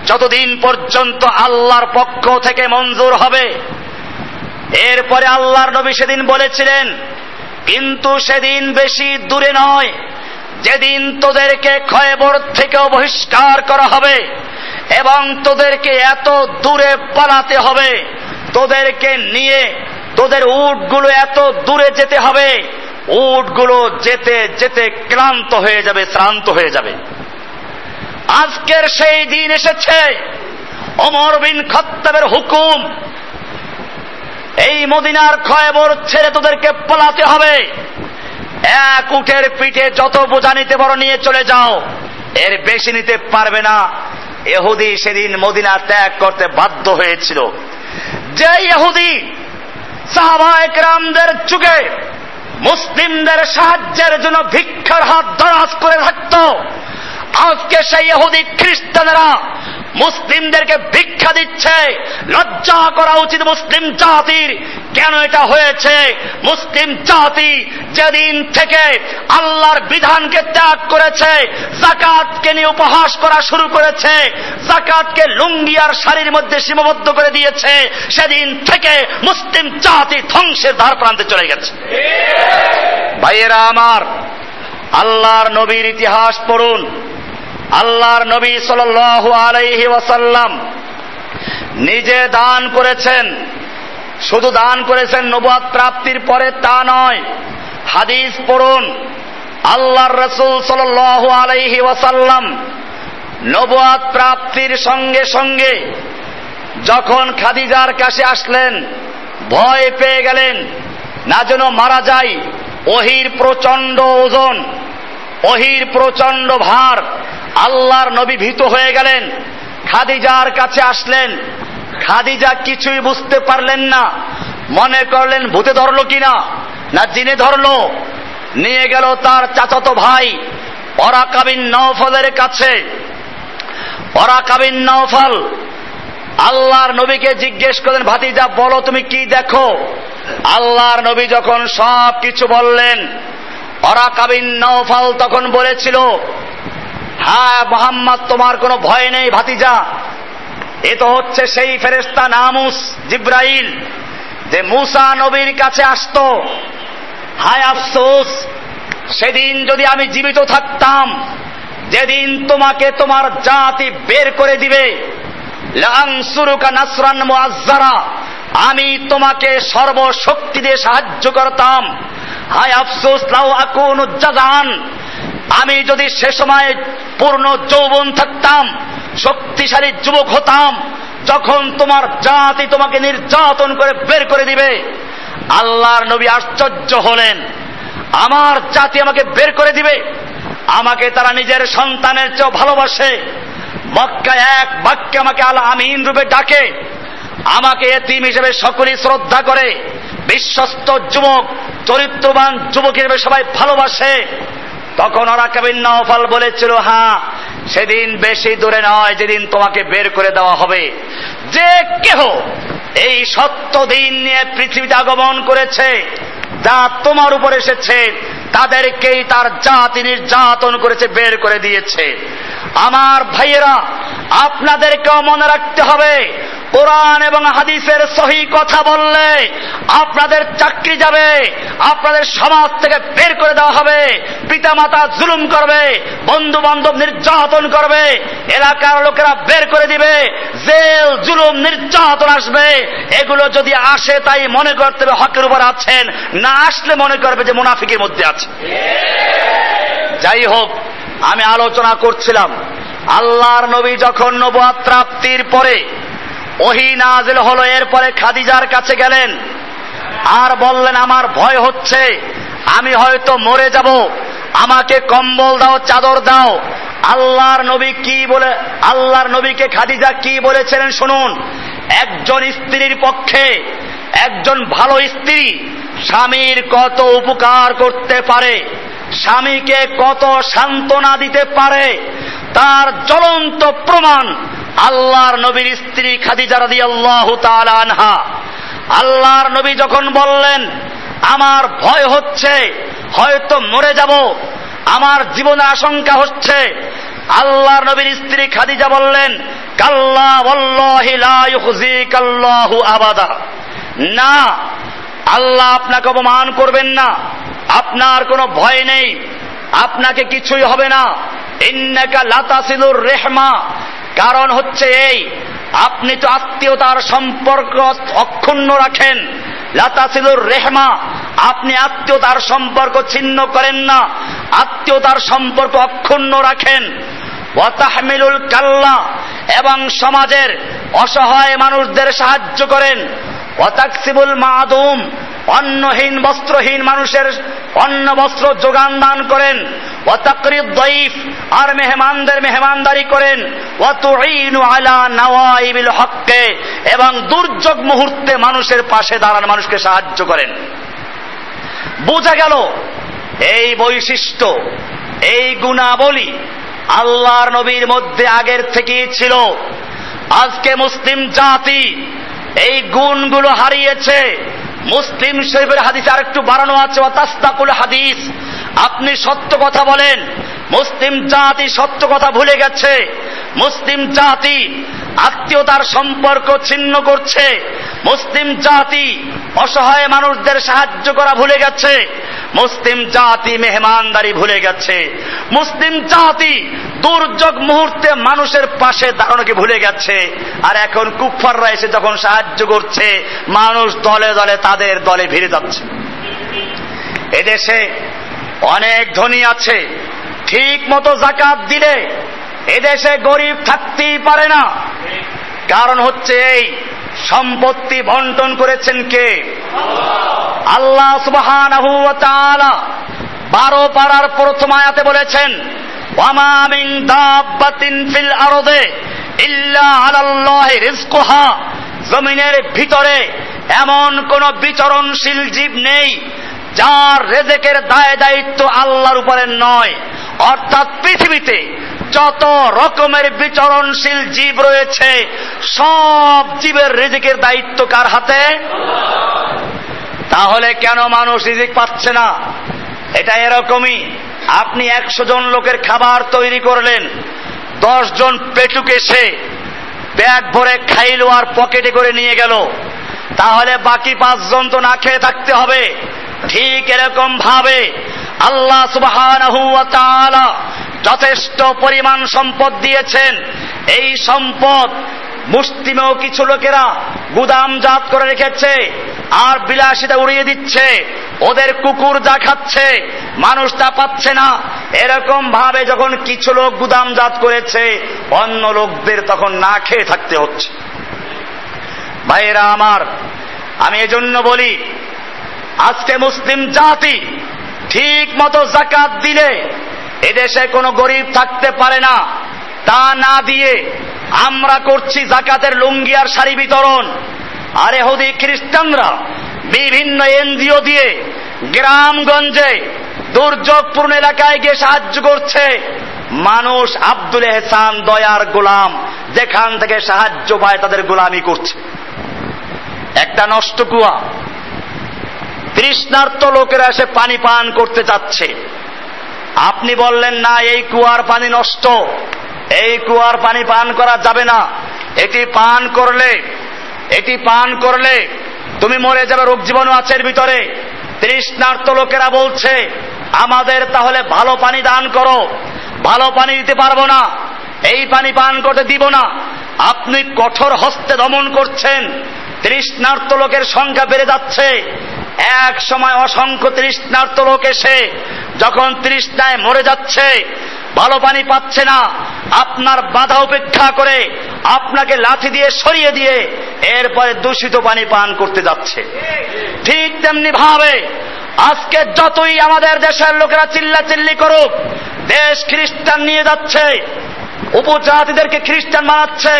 যতদিন পর্যন্ত আল্লাহর পক্ষ থেকে মঞ্জুর হবে। এরপরে আল্লাহর নবী সেদিন বলেছিলেন, কিন্তু সেদিন বেশি দূরে নয় যেদিন তোদেরকে খয়বর থেকেও বহিষ্কার করা হবে এবং তোদেরকে এত দূরে পালাতে হবে, তোদেরকে নিয়ে তোদের উটগুলো এত দূরে যেতে হবে, উটগুলো যেতে যেতে ক্লান্ত হয়ে যাবে, শ্রান্ত হয়ে যাবে। আজকের সেই দিন এসেছে, ওমর বিন খাত্তাবের হুকুম, এই মদিনার খয়বর ছেড়ে তোদেরকে পালাতে হবে, এক উটের পিঠে যত বোঝা নিতে পারো নিয়ে চলে যাও, এর বেশি নিতে পারবে না। ইহুদি সেদিন মদিনা ত্যাগ করতে বাধ্য হয়েছিল। যে ইহুদি সাহাবায়ে কেরামদের যুগে মুসলিমদের সাহায্যের জন্য ভিক্ষার হাত দরাজ করে থাকত, আজকে সেই ইহুদি খ্রিস্টানরা মুসলিমদেরকে ভিক্ষা দিচ্ছে। লজ্জা করা উচিত মুসলিম জাতির। কেন এটা হয়েছে? মুসলিম জাতি যেদিন থেকে আল্লাহর বিধানকে ত্যাগ করেছে, যাকাতকে নিয়ে উপহাস করা শুরু করেছে, যাকাতকে লুঙ্গি আর শাড়ির মধ্যে সীমাবদ্ধ করে দিয়েছে, সেদিন থেকে মুসলিম জাতি ধ্বংসের ধার প্রান্তে চলে গেছে। ভাইয়েরা আমার, আল্লাহর নবীর ইতিহাস পড়ুন। আল্লাহর নবী সাল্লাল্লাহু আলাইহি ওয়াসাল্লাম নিজে দান করেছেন। শুধু দান করেছেন নবুয়ত প্রাপ্তির পরে তা নয়, হাদিস পড়ুন, আল্লাহর রাসূল সাল্লাল্লাহু আলাইহি ওয়াসাল্লাম নবুয়ত প্রাপ্তির সঙ্গে সঙ্গে যখন খাদিজার কাছে আসলেন, ভয় পেয়ে গেলেন না যেন মারা যায়। ওহির প্রচণ্ড ওজন, ওহির প্রচণ্ড ভার, আল্লাহর নবী ভীত হয়ে গেলেন, খাদিজার কাছে আসলেন। খাদিজা কিছুই বুঝতে পারলেন না, মনে করলেন ভূতে ধরলো কিনা, না জিনে ধরলো। নিয়ে গেল তার চাচাতো ভাই ওরাকা বিন নওফলের কাছে। ওরাকা বিন নওফল আল্লাহর নবীকে জিজ্ঞেস করলেন, ভাতিজা বলো তুমি কি দেখো? আল্লাহর নবী যখন সব কিছু বললেন, ওরাকা বিন নওফল তখন বলেছিল, হ্যাঁ মুহাম্মদ, তোমার কোনো ভয় নেই ভাতিজা, এ তো হচ্ছে সেই ফেরেশতা নামুস জিব্রাইল, যে মুসা নবীর কাছে আসতো। হায় আফসোস, সেদিন যদি আমি জীবিত থাকতাম যেদিন তোমাকে তোমার জাতি বের করে দিবে, লানসুরুকা নাসরান মুআজ্জারা, আমি তোমাকে সর্বশক্তি দিয়ে সাহায্য করতাম। হায় আফসোস, লাউ আকুনু জাযান, আমি যদি সে সময় পূর্ণ যৌবন থাকতাম, শক্তিশালী যুবক হতাম, যখন তোমার জাতি তোমাকে নির্যাতন করে বের করে দিবে। আল্লাহর নবী আশ্চর্য হলেন, আমার জাতি আমাকে বের করে দিবে, আমাকে তারা নিজের সন্তানের চেয়ে ভালোবাসে, মক্কায় এক বাক্যে আমাকে আল আমিন রূপে ডাকে, আমাকে এতিম হিসেবে সকলেই শ্রদ্ধা করে, বিশ্বস্ত যুবক, চরিত্রবান যুবক হিসেবে সবাই ভালোবাসে। তখন ওরাকা বিন নওফল বলেছিল, হ্যাঁ সেদিন বেশি দূরে নয় যেদিন তোমাকে বের করে দেওয়া হবে। যে কেহ এই সত্য দিন নিয়ে পৃথিবীতে আগমন করেছে, যা তোমার উপর এসেছে, তাদেরকেই তার জাতি নির্যাতন করেছে, বের করে দিয়েছে। আমার ভাইয়েরা, আপনাদেরকেও মনে রাখতে হবে, কোরআন এবং হাদিসের সহি কথা বললে আপনাদের চাকরি যাবে, আপনাদের সমাজ থেকে বের করে দেওয়া হবে, পিতামাতা জুলুম করবে, বন্ধু বান্ধব নির্যাতন করবে, এলাকার লোকেরা বের করে দিবে, জেল জুলুম নির্যাতন আসবে। এগুলো যদি আসে তাই মনে করতে হবে হকের উপর আছেন, না আসলে মনে করবে যে মুনাফিকের মধ্যে আছে। যাই হোক, আমি আলোচনা করছিলাম, আল্লাহর নবী যখন নবুয়ত প্রাপ্তির পরে ওহী নাজিল হলো, এরপরে খাদিজার কাছে গেলেন আর বললেন, আমার ভয় হচ্ছে আমি হয়তো মরে যাব, আমাকে কম্বল দাও, চাদর দাও। আল্লাহর নবীকে খাদিজা কি বলেছিলেন শুনুন। একজন স্ত্রীর পক্ষে, একজন ভালো স্ত্রী স্বামীর কত উপকার করতে পারে, স্বামীকে কত সান্ত্বনা দিতে পারে, তার জ্বলন্ত প্রমাণ আল্লাহর নবীর স্ত্রী খাদিজা রাদিয়াল্লাহু তাআলা আনহা। আল্লাহর নবী যখন বললেন আমার ভয় হচ্ছে হয়তো মরে যাব, আমার জীবনের আশঙ্কা হচ্ছে, আল্লাহর নবীর স্ত্রী খাদিজা বললেন, কাল্লা ওয়াল্লাহি লা ইউখজিকাল্লাহু আবাদা, না আল্লাহ আপনাকে অপমান করবেন না, আপনার কোনো ভয় নেই, আপনাকে কিছুই হবে না। ইন্নাকা লাতাসিলুর রাহমা, কারণ হচ্ছে এই, আপনি তো আত্মীয়তার সম্পর্ক অক্ষুণ্ণ রাখেন। লাতাসিলুর রাহমা, আপনি আত্মীয়তার সম্পর্ক ছিন্ন করেন না, আত্মীয়তার সম্পর্ক অক্ষুণ্ণ রাখেন। ওয়া তাহমিলুল কাল্লা, এবং সমাজের অসহায় মানুষদের সাহায্য করেন। ওয়া তাকসিবুল মা'দুম, অন্নহীন বস্ত্রহীন মানুষের অন্ন বস্ত্র যোগান দান করেন। ওয়া তাকরিদ দাইফ, আর মেহমানদের মেহমানদারি করেন। ওয়া তুঈনু আলা নাওয়াইবিল হক্কে, এবং দুর্যোগ মুহূর্তে মানুষের পাশে দাঁড়ান, মানুষকে সাহায্য করেন। বোঝা গেল এই বৈশিষ্ট্য, এই গুণাবলী আল্লাহর নবীর মধ্যে আগের থেকেই ছিল। আজকে মুসলিম জাতি এই গুণগুলো হারিয়েছে। মুসলিম শরীফের হাদিস আর একটু বাড়ানো আছে, ওয়াতাস্তাকুল হাদিস, আপনি সত্য কথা বলেন। মুসলিম জাতি সত্য কথা ভুলে গেছে, মুসলিম জাতি আত্মীয়তার সম্পর্ক ছিন্ন করছে, মুসলিম জাতি অসহায় মানুষদের সাহায্য করা ভুলে গেছে, মুসলিম জাতি মেহমানদারি ভুলে গেছে, মুসলিম জাতি দুর্যোগ মুহূর্তে মানুষের পাশে দাঁড়ানোকে ভুলে গেছে। আর এখন কুফাররা এসে যখন সাহায্য করছে, মানুষ দলে দলে তাদের দলে ভিড়ে যাচ্ছে। এদেশে অনেক ধনী আছে, ঠিক মতো যাকাত দিলে এদেশে গরিব থাকতেই পারে না। কারণ হচ্ছে এই, সম্পত্তি বন্টন করেছেন কে? আল্লাহ সুবহানাহু ওয়া তাআলা 12 পারার প্রথম আয়াতে বলেছেন, ওয়ামা মিন দাব্বাতিন ফিল আরদে ইল্লা আলাল্লাহি রিজকুহা, জমিনের ভিতরে এমন কোন বিচরণশীল জীব নেই যার রেজেকের দায় দায়িত্ব আল্লাহর উপরে নয়। অর্থাৎ পৃথিবীতে যত রকমের বিচরণশীল জীব রয়েছে, সব জীবের রিজিকের দায়িত্ব কার হাতে? তাহলে কেন মানুষ রিজিক পাচ্ছে না? এটা এরকমই, আপনি 100 জন লোকের খাবার তৈরি করলেন, 10 জন পেটুক এসে পেট ভরে খাইল আর পকেটে করে নিয়ে গেল, তাহলে বাকি 5 জন তো না খেয়ে থাকতে হবে। ঠিক এরকম ভাবে আল্লাহ সুবহানাহু ওয়া তাআলা যথেষ্ট পরিমাণ সম্পদ দিয়েছেন। এই সম্পদ মুষ্টিমেয় কিছু লোকেরা গুদামজাত করে রেখেছে আর বিলাসিতা উড়িয়ে দিচ্ছে। ওদের কুকুর যা খাচ্ছে মানুষ তা পাচ্ছে না। এরকম ভাবে যখন কিছু লোক গুদামজাত করেছে, অন্য লোকদের তখন না খেয়ে থাকতে হচ্ছে। ভাইয়েরা আমার, আমি এজন্য বলি, আজকে মুসলিম জাতি ঠিক মতো যাকাত দিলে এদেশে কোনো গরিব থাকতে পারে না। তা না দিয়ে আমরা করছি যাকাতের লুঙ্গি আর শাড়ি বিতরণ। আর ইহুদি খ্রিস্টানরা বিভিন্ন এনজিও দিয়ে গ্রামগঞ্জে দুর্যোগপূর্ণ এলাকায় গিয়ে সাহায্য করছে। মানুষ আব্দুল এহসান দয়ার গোলাম, যেখান থেকে সাহায্য পায় তাদের গোলামি করছে। একটা নষ্ট কুয়া তৃষ্ণার্ত লোকেরা এসে পানি পান করতে চাচ্ছে। আপনি বললেন না, এই কুয়ার পানি নষ্ট, এই কুয়ার পানি পান করা যাবে না, এটি পান করলে তুমি মরে যাবে, রোগ জীবাণু আছে এর ভিতরে। তৃষ্ণার্ত লোকেরা বলছে আমাদের তাহলে ভালো পানি দান করো, ভালো পানি দিতে পারবো না, এই পানি পান করতে দিব না। আপনি কঠোর হস্তে দমন করছেন, তৃষ্ণার্ত লোকের সংখ্যা বেড়ে যাচ্ছে। এক সময় অসংখ্য তৃষ্ণার্ত লোক এসে যখন তৃষ্ণায় মরে যাচ্ছে, ভালো পানি পাচ্ছে না, আপনার বাধা উপেক্ষা করে আপনাকে লাথি দিয়ে সরিয়ে দিয়ে এরপরে দূষিত পানি পান করতে যাচ্ছে। ঠিক তেমনি ভাবে আজকে যতই আমাদের দেশের লোকেরা চিল্লাচিল্লি করুক, দেশ খ্রিস্টান নিয়ে যাচ্ছে, উপজাতিদেরকে খ্রিস্টান বানাচ্ছে,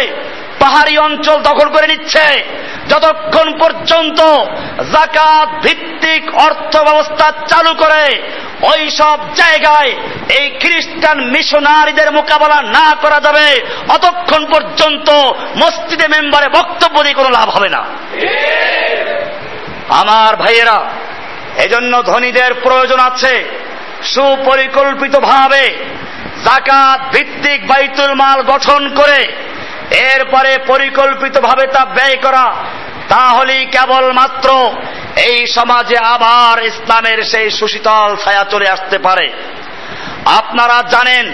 পাহাড়ি অঞ্চল দখল করে নিচ্ছে, যতক্ষণ পর্যন্ত যাকাত ভিত্তিক অর্থ ব্যবস্থা চালু করে ওই সব জায়গায় এই খ্রিস্টান মিশনারিদের মোকাবেলা না করা যাবে, অতক্ষণ পর্যন্ত মসজিদে মেম্বারে বক্তব্য দিয়ে কোনো লাভ হবে না। আমার ভাইয়েরা, এজন্য ধনীদের প্রয়োজন আছে সুপরিকল্পিতভাবে যাকাত ভিত্তিক বাইতুল মাল গঠন করে এরপরে পরিকল্পিতভাবে তা ব্যয় করা। তাহলেই কেবলমাত্র এই সমাজে আবার ইসলামের সেই সুশীতল ছায়া চলে আসতে পারে। আপনারা জানেন,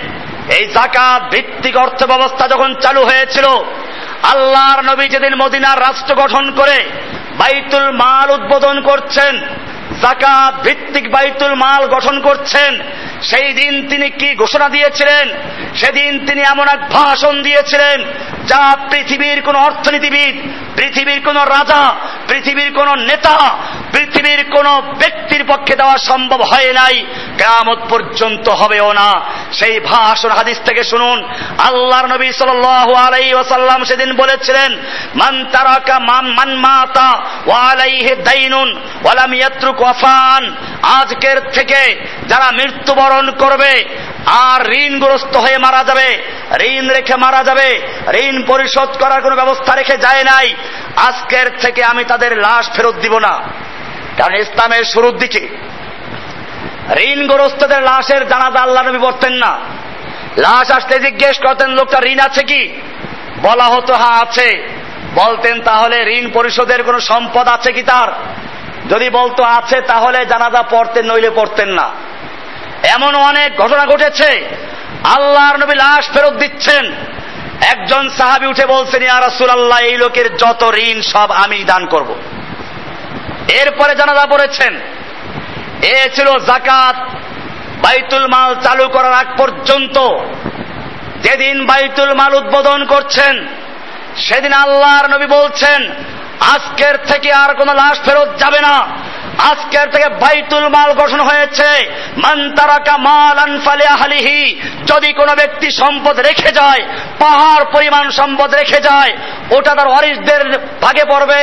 এই যাকাত ভিত্তিক অর্থ ব্যবস্থা যখন চালু হয়েছিল, আল্লাহর নবী যেদিন মদিনার রাষ্ট্র গঠন করে বাইতুল মাল উদ্বোধন করছেন, যাকাত ভিত্তিক বাইতুল মাল গঠন করছেন, সেই দিন তিনি কি ঘোষণা দিয়েছিলেন? সেদিন তিনি এমন এক ভাষণ দিয়েছিলেন যা পৃথিবীর কোন অর্থনীতিবিদ, পৃথিবীর কোন রাজা, পৃথিবীর কোন নেতা, পৃথিবীর কোন ব্যক্তির পক্ষে দেওয়া সম্ভব হয় নাই, কিয়ামত পর্যন্ত হবেও না। সেই ভাষণ হাদিস থেকে শুনুন। আল্লাহর নবী সাল্লাল্লাহু আলাইহি ওয়াসাল্লাম সেদিন বলেছিলেন, মান তারাকা মান মাতা ওয়া আলাইহি দাইনুন ওয়া লাম ইয়াতরুক ওয়াফান। আজকের থেকে যারা মৃত্যুবরণ করবে আর ঋণগ্রস্ত হয়ে মারা যাবে, ঋণ রেখে মারা যাবে, ঋণ পরিশোধ করার কোনো ব্যবস্থা রেখে যায় নাই, আজকের থেকে আমি তাদের লাশ ফেরত দিব না। কারণ ইসলামের শুরুর দিকে ঋণগ্রস্তদের লাশের জানাজা আল্লাহ নবী পড়তেন না। লাশ আসতে জিজ্ঞেস করতেন, লোকটা ঋণ আছে কি? বলা হতো হ্যাঁ আছে। বলতেন, তাহলে ঋণ পরিশোধের কোনো সম্পদ আছে কি তার? যদি বলতো আছে, তাহলে জানাজা পড়তেন, নইলে পড়তেন না। এমন অনেক ঘটনা ঘটেছে। আল্লাহর নবী লাশ ফেরত দিচ্ছেন, একজন সাহাবী উঠে বলছেন, ইয়া রাসূলুল্লাহ, এই লোকের যত ঋণ সব আমি দান করব। এরপরে জানাজা পড়েছেন। এ ছিল যাকাত বাইতুল মাল চালু করার আগ পর্যন্ত। যেদিন বাইতুল মাল উদ্বোধন করছেন, সেদিন আল্লাহর নবী বলছেন, আজকের থেকে আর কোনো লাশ ফেরত যাবে না। আজকের থেকে বাইতুল মাল গঠন হয়েছে। মান তারাকা মালান ফালিআহলিহি, যদি কোনো ব্যক্তি সম্পদ রেখে যায়, পাহাড় পরিমাণ সম্পদ রেখে যায়, ওটা তার ওয়ারিসদের ভাগে পড়বে,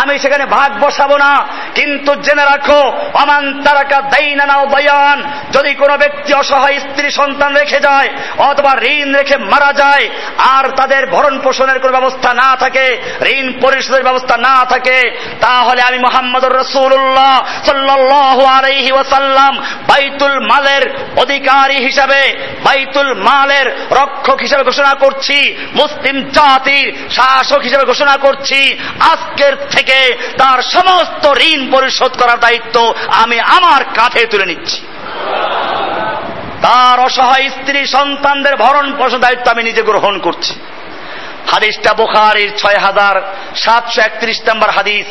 আমি সেখানে ভাগ বসাবো না। কিন্তু জেনে রাখো, আমান তারাকা দাইনান আও বায়ান, যদি কোনো ব্যক্তি অসহায় স্ত্রী সন্তান রেখে যায় অথবা ঋণ রেখে মারা যায় আর তাদের ভরণ পোষণের কোনো ব্যবস্থা না থাকে, ঋণ পরিশোধের ব্যবস্থা না থাকে, তাহলে আমি মুহাম্মদুর রাসূলুল্লাহ সাল্লাল্লাহু আলাইহি ওয়াসাল্লাম বাইতুল মালের অধিকারী হিসাবে, বাইতুল মালের রক্ষক হিসাবে ঘোষণা করছি, মুসলিম জাতির শাসক হিসাবে ঘোষণা করছি। আজকের থেকে তার সমস্ত ঋণ পরিশোধ করার দায়িত্ব আমি আমার কাঁধে তুলে নিচ্ছি, তার অসহায় স্ত্রী সন্তানদের ভরণ পোষণ দায়িত্ব আমি নিজে গ্রহণ করছি। হাদিসটা বুখারীর 6731 নম্বর হাদিস।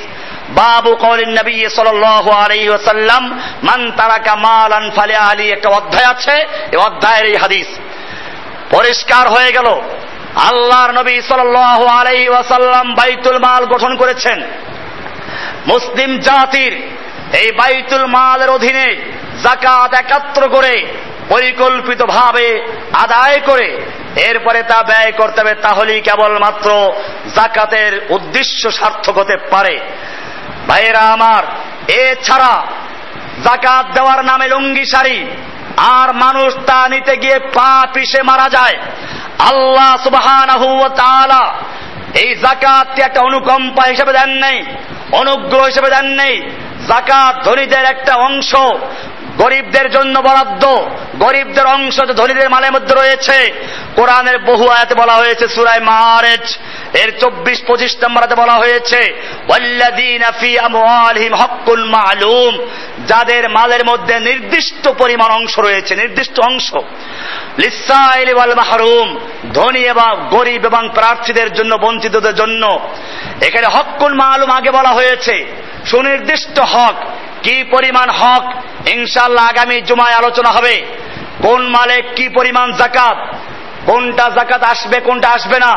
বাবু কওলিন নবী সাল্লাল্লাহু আলাইহি ওয়াসাল্লাম মান তারাকা মালান ফালিআহলি, একটা অধ্যায় আছে, এই অধ্যায়ের এই হাদিস। পরিষ্কার হয়ে গেল, আল্লাহর নবী সাল্লাল্লাহু আলাইহি ওয়াসাল্লাম বাইতুল মাল গঠন করেছেন। মুসলিম জাতির এই বাইতুল মালের অধীনে যাকাত একত্র করে পরিকল্পিতভাবে আদায় করে এরপরে তা ব্যয় করতে হবে। তাহলেই কেবলমাত্র যাকাতের উদ্দেশ্য সার্থক হতে পারে। ভাইয়েরা আমার, এছাড়া যাকাত দেওয়ার নামে লুঙ্গি শাড়ি আর মানুষ তা নিতে গিয়ে পা পিষে মারা যায়। আল্লাহ সুবহানাহু ওয়া তাআলা এই যাকাতকে একটা অনুকম্পা হিসেবে দেন নাই, অনুগ্রহ হিসেবে দেন নাই, যাকাত ধনীদের একটা অংশ গরিবদের জন্য বরাদ্দ, গরিবদের অংশ ধনীদের মালের মধ্যে রয়েছে। কোরআনের বহু আয়াতে বলা হয়েছে, সূরায়ে মাআরিজ এর ২৪-২৫ নম্বর আয়াতে বলা হয়েছে, ওয়াল্লাযীনা ফি আমওয়ালিহিম হাক্কুল মা'লুম, যাদের মালের মধ্যে নির্দিষ্ট পরিমাণ অংশ রয়েছে, নির্দিষ্ট অংশ, লিসাইলি ওয়াল মাহরুম, ধনী এবং গরিব এবং প্রার্থীদের জন্য, বঞ্চিতদের জন্য। এখানে হক্কুল মা'লুম আগে বলা হয়েছে, সুনির্দিষ্ট হক। কি পরিমাণ হক ইনশাআল্লাহ আগামী জুমায় আলোচনা হবে। কোন মালে কি পরিমাণ যাকাত, কোনটা যাকাত আসবে কোনটা আসবে না,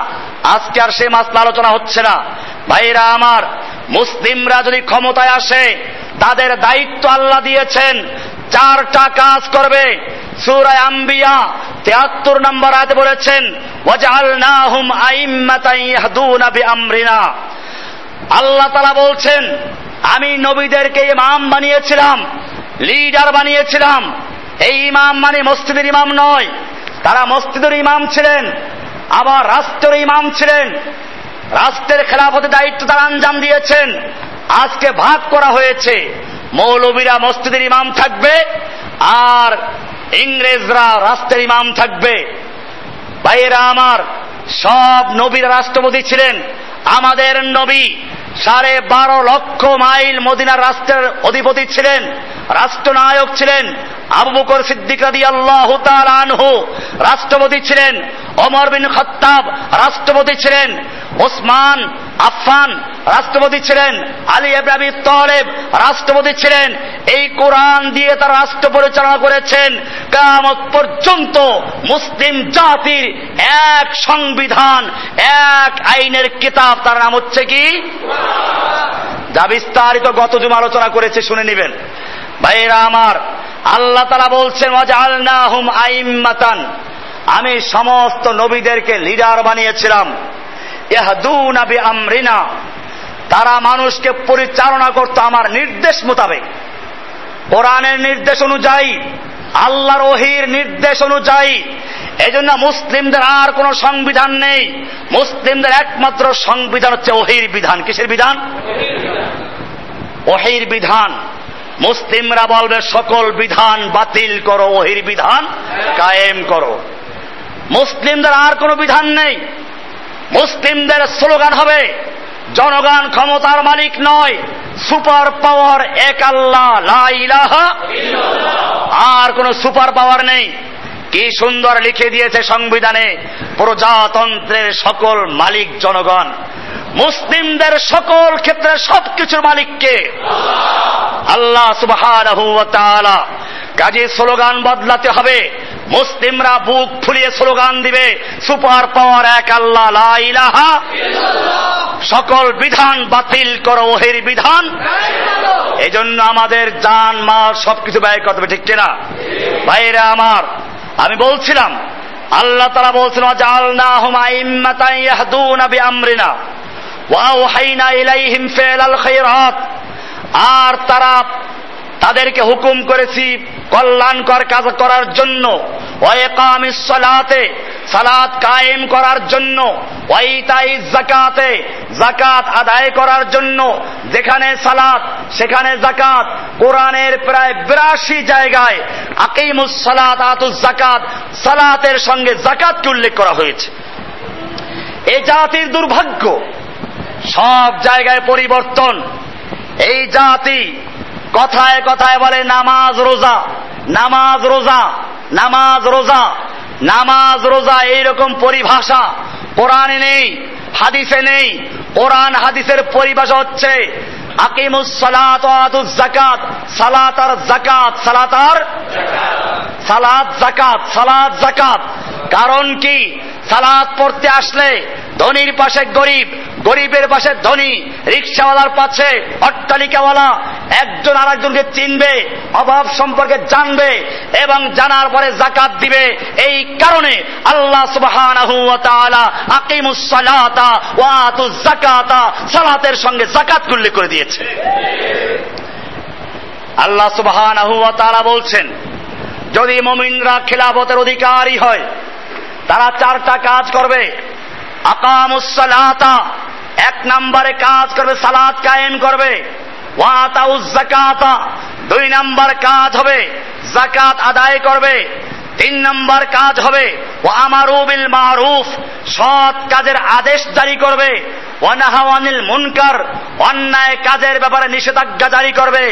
আজকে আর সেই মাসলা আলোচনা হচ্ছে না। ভাইরা আমার, মুসলিমরা যদি ক্ষমতায় আসে তাদের দায়িত্ব আল্লাহ দিয়েছেন, চারটা কাজ করবে। সূরা আম্বিয়া ৭৩ নম্বর আয়াতে বলেছেন, ওয়াজআলনাহুম আইম্মাতান ইয়াহদুনা বিআমরিনা। আল্লাহ তাআলা বলছেন, আমি নবীদেরকে ইমাম বানিয়েছিলাম, লিডার বানিয়েছিলাম। এই ইমাম মানে মসজিদের ইমাম নয়, তারা মসজিদের ইমাম ছিলেন, আবার রাষ্ট্রের ইমাম ছিলেন, রাষ্ট্রের খেলাফতের দায়িত্ব তারা আঞ্জাম দিয়েছেন। আজকে ভাগ করা হয়েছে, মৌলবীরা মসজিদের ইমাম থাকবে আর ইংরেজরা রাষ্ট্রের ইমাম থাকবে। ভাইয়েরা আমার, সব নবীরা রাষ্ট্রপতি ছিলেন। আমাদের নবী 12.5 লক্ষ মাইল মদিনার রাষ্ট্রের অধিপতি ছিলেন, রাষ্ট্রনায়ক ছিলেন। আবু বকর সিদ্দিক রাদিয়াল্লাহু তাআলা আনহু রাষ্ট্রপতি ছিলেন, ওমর বিন খাত্তাব রাষ্ট্রপতি ছিলেন, ওসমান আফফান রাষ্ট্রপতি ছিলেন, আলী ইবনে আবি তালেব রাষ্ট্রপতি ছিলেন। এই কোরআন দিয়ে তারা রাষ্ট্র পরিচালনা করেছেন। কিয়ামত পর্যন্ত মুসলিম জাতির এক সংবিধান, এক আইনের কিতাব, তার নাম হচ্ছে কি কোরআন। যা বিস্তারিত গত জুমা আলোচনা করেছে, শুনে নেবেন। ভাইরা আমার, আল্লাহ তাআলা বলছেন, ওয়াজআলনাহুম আইম্মাতান, আমি সমস্ত নবীদেরকে লিডার বানিয়েছিলাম। ইয়াহদুনা বিআমরিনা, তারা মানুষকে পরিচালনা করত আমার নির্দেশ মোতাবেক, কোরআনের নির্দেশ অনুযায়ী, আল্লাহর ওহীর নির্দেশ অনুযায়ী। এজন্য মুসলিমদের আর কোনো সংবিধান নেই। মুসলিমদের একমাত্র সংবিধান হচ্ছে ওহীর বিধান। কিসের বিধান? ওহীর বিধান। মুসলিমরা বলবে, সকল বিধান বাতিল করো, ওহীর বিধান কায়েম করো। মুসলিমদের আর কোনো বিধান নেই। মুসলিমদের স্লোগান হবে, জনগণ ক্ষমতার মালিক নয়, সুপার পাওয়ার এক আল্লাহ, লা ইলাহা ইল্লাল্লাহ। আর কোনো সুপার পাওয়ার নেই। কি সুন্দর লিখে দিয়েছে সংবিধানে, প্রজাতন্ত্রের সকল মালিক জনগণ। মুসলিমদের সকল ক্ষেত্রে সবকিছুর মালিককে আল্লাহ সুবহানাহু ওয়া তাআলা। কাজে স্লোগান বদলাতে হবে। মুসলিমরা বুক ফুলিয়ে স্লোগান দিবে, সুপার পাওয়ার এক আল্লাহ, লা ইলাহা ইল্লাল্লাহ, সকল বিধান বাতিল করো, ওহীর বিধান। এজন্য আমাদের জান মাল সবকিছু ব্যয় করতে হবে, ঠিক কিনা? ভাইরা আমার, আমি বলছিলাম, আল্লাহ তাআলা বলছেন, ওয়াজআলনাহুম আইম্মাতান ইয়াহদুনা বিআমরিনা ওয়া আওহাইনা ইলাইহিম ফিআলাল খায়রাত। আর তারা তাদেরকে হুকুম করেছি কল্যাণকর কাজ করার জন্য, ওয়া ইকামিস সালাতে, সালাত কায়েম করার জন্য, ওয়া ইতাইজ যাকাতে, যাকাত আদায় করার জন্য। যেখানে সালাত সেখানে যাকাত। কোরআনের প্রায় ৮২ জায়গায় আকিমুস সালাত আতুজ যাকাত, সালাতের সঙ্গে যাকাতকে উল্লেখ করা হয়েছে। এই জাতির দুর্ভাগ্য, সব জায়গায় পরিবর্তন। এই জাতি কথায় কথায় বলে নামাজ রোজা, নামাজ রোজা, নামাজ রোজা, নামাজ রোজা। এইরকম পরিভাষা কোরআনে নেই, হাদিসে নেই। কোরআন হাদিসের পরিভাষা হচ্ছে আকিমুস সালাত ওয়া আতুজ যাকাত, সালাত আর যাকাত, সালাত আর সালাত, যাকাত, সালাত, যাকাত। কারণ কি? সালাত পড়তে আসলে ধনীর পাশে গরিব, গরিবের পাশে ধনী, রিক্সাওয়ালার পাশে অট্টালিকাওয়ালা, একজন আর একজনকে চিনবে, অভাব সম্পর্কে জানবে এবং জানার পরে যাকাত দিবে। এই কারণে আল্লাহ সুবহানাহু ওয়া তাআলা আকিমুস সালাতা ওয়া আতুজ যাকাতা, সালাতের সঙ্গে যাকাত উল্লেখ করে দিয়েছে। আল্লাহ সুবহানাহু ওয়া তাআলা বলছেন, যদি মুমিনরা খিলাফতের অধিকারী হয় তারা চারটা কাজ করবে। আকামুস সালাতা, এক নম্বরে কাজ করবে সালাত কায়েম করবে। দুই নাম্বার কাজ হবে যাকাত আদায় করবে। তিন নাম্বার কাজ হবে ওয়ামারু বিল মারুফ, সৎ কাজের আদেশ জারি করবে। ওয়ানাহাউ আনিল মুনকার, অন্যায় কাজের ব্যাপারে নিষেধাজ্ঞা জারি করবে।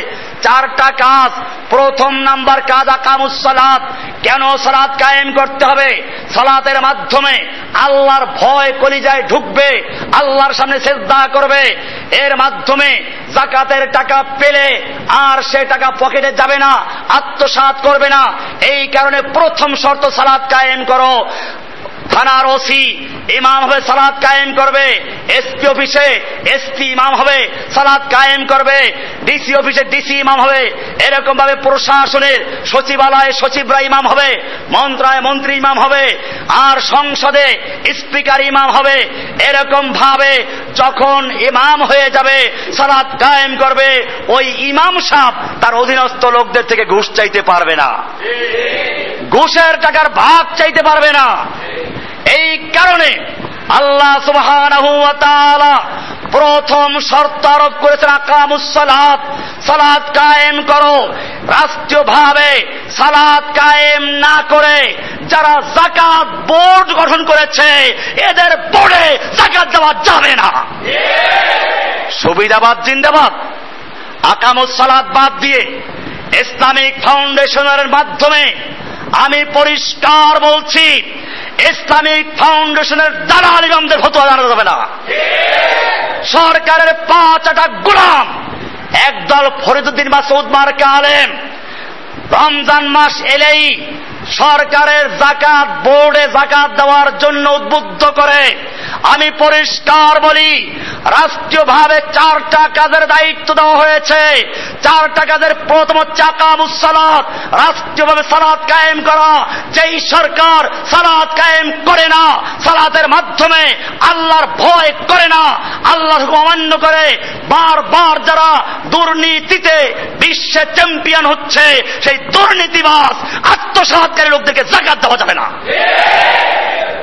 চারটা কাজ। প্রথম নাম্বার কাজ আকামুস সালাত, কেন সালাত কায়েম করতে হবে? সালাতের মাধ্যমে আল্লাহর ভয় কলিজায় ঢুকবে, আল্লাহর সামনে সিজদা করবে। এর মাধ্যমে যাকাতের টাকা পেলে আর সে টাকা পকেটে যাবে না, আত্মসাৎ করবে না। এই কারণে প্রথম শর্ত সালাত কায়েম করো। থানার ওসি ইমাম হবে, সালাত কায়েম করবে। এসপি অফিসে এসপি ইমাম হবে, সালাত কায়েম করবে। ডিসি অফিসে ডিসি ইমাম হবে। এরকম ভাবে প্রশাসনের সচিবালয়ে সচিবরা ইমাম হবে, মন্ত্রণালয়ে মন্ত্রী ইমাম হবে, আর সংসদে স্পিকার ইমাম হবে। এরকম ভাবে যখন ইমাম হয়ে যাবে সালাত কায়েম করবে, ওই ইমাম সাহেব তার অধীনস্থ লোকদের থেকে ঘুষ চাইতে পারবে না, ঘুষের টাকার ভাগ চাইতে পারবে না। এই কারণে আল্লাহ সুবহানাহু ওয়া তাআলা প্রথম শর্ত আরোপ করেছেন আকামুস সালাত, সালাত কায়েম করো। রাষ্ট্রীয়ভাবে সালাত কায়েম না করে যারা যাকাত বোর্ড গঠন করেছে, এদের বোর্ডে যাকাত দেওয়া যাবে না। সুবিধাবাদ জিন্দাবাদ। আকামুস সালাত বাদ দিয়ে ইসলামিক ফাউন্ডেশনের মাধ্যমে, আমি পরিষ্কার বলছি, ইসলামিক ফাউন্ডেশনের দালাল ইমামদের ফতোয়া জানা যাবে না। সরকারের পাঁচটা গোলাম, একদল ফরিদউদ্দিন মাসউদ মার্কা আলেম, রমজান মাস এলেই সরকারের যাকাত বোর্ডে যাকাত দেওয়ার জন্য উদ্বুদ্ধ করে। আমি পরিষ্কার বলি, রাষ্ট্রীয়ভাবে চারটা কাজের দায়িত্ব দেওয়া হয়েছে। চারটা কাজের প্রথম হচ্ছে আকামুস সালাত, রাষ্ট্রীয়ভাবে সালাত কায়েম করা। যেই সরকার সালাত কায়েম করে না, সালাতের মাধ্যমে আল্লাহর ভয় করে না, আল্লাহর হুকুম অমান্য করে, বারবার যারা দুর্নীতিতে বিশ্বে চ্যাম্পিয়ন হচ্ছে, সেই দুর্নীতিবাজ আত্মসাৎকারী লোকদেরকে যাকাত দেওয়া যাবে না।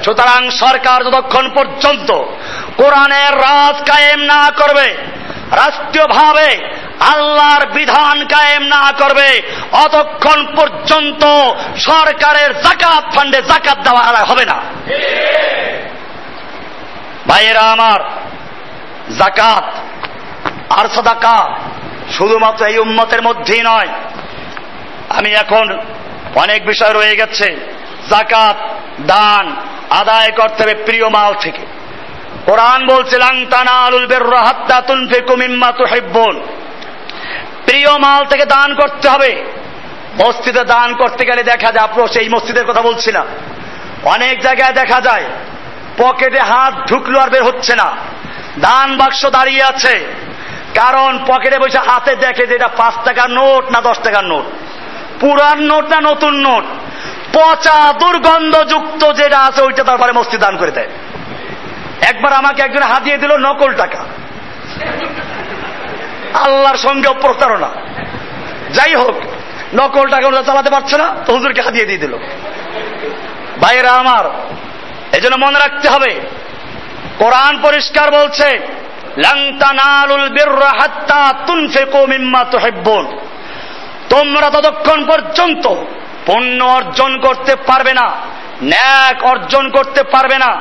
সুতরাং সরকার যতক্ষণ পর্যন্ত কোরআনের রাজ কায়েম না করবে, রাষ্ট্রীয়ভাবে আল্লাহর বিধান কায়েম না করবে, অতক্ষণ পর্যন্ত সরকারের যাকাত ফান্ডে যাকাত দেওয়া আদায় হবে না। ভাইয়েরা আমার, যাকাত আর সাদাকা শুধুমাত্র এই উম্মতের মধ্যেই নয়। আমি এখন অনেক বিষয় রয়ে গেছে। যাকাত দান আদায় করতে হবে প্রিয় মাল থেকে। কোরআন বলছে লান তানালুল বিররা হাত্তা তুনফিকু মিম্মা তুহিব্বুন, প্রিয় মাল থেকে দান করতে হবে। মসজিদে দান করতে গেলে দেখা যায়, আপনি সেই মসজিদের কথা বলছি না, অনেক জায়গায় দেখা যায় পকেটে হাত ঢুকলো আর বের হচ্ছে না, দান বাক্স দাঁড়িয়ে আছে। কারণ পকেটে বসে হাতে দেখে যে এটা 5 টাকার নোট না 10 টাকার নোট, পুরান নোট না নতুন নোট, পচা দুর্গন্ধযুক্ত যেটা আছে ওইটা তারপরে মসজিদ দান করে দেয়। একবার আমাকে একজন হাতিয়ে দিল নকল টাকা, আল্লাহর সঙ্গে প্রতারণা। যাই হোক, নকল টাকা ওনারা চালাতে পারছে না তো হুজুরকে হাতিয়ে দিয়ে দিল। ভাইরা আমার, এজন্য মনে রাখতে হবে, কোরআন পরিষ্কার বলছে লান তানালুল বিররা হাত্তা তুনফিকু মিম্মা তুহিব্বুন, তোমরা ততক্ষণ পর্যন্ত পুণ্য অর্জন করতে পারবে না, ন্যাক অর্জন করতে পারবে না,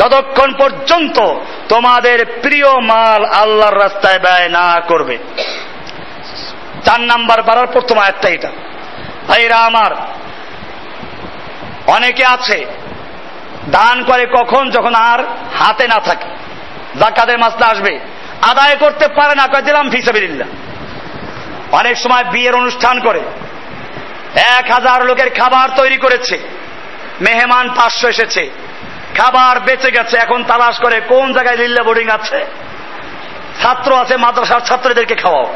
যতক্ষণ পর্যন্ত তোমাদের প্রিয় মাল আল্লাহর রাস্তায় ব্যয় না করবে। 4 নাম্বার বারার প্রথম আয়াতটা এটা। ভাইরা আমার, অনেকে আছে দান করে কখন, যখন আর হাতে না থাকে। যাকাতের মাসলা আসবে, আদায় করতে পারে না, কয় দিলাম ফি সাবিলিল্লাহ। অনেক সময় বিয়ের অনুষ্ঠান করে, 1000 লোকের খাবার তৈরি করেছে, মেহমান 500 এসেছে, খাবার বেঁচে গেছে। এখন তালাশ করে কোন জায়গায় লিল্লা বোর্ডিং আছে, ছাত্র আছে, মাদ্রাসার ছাত্রদেরকে খাওয়াও।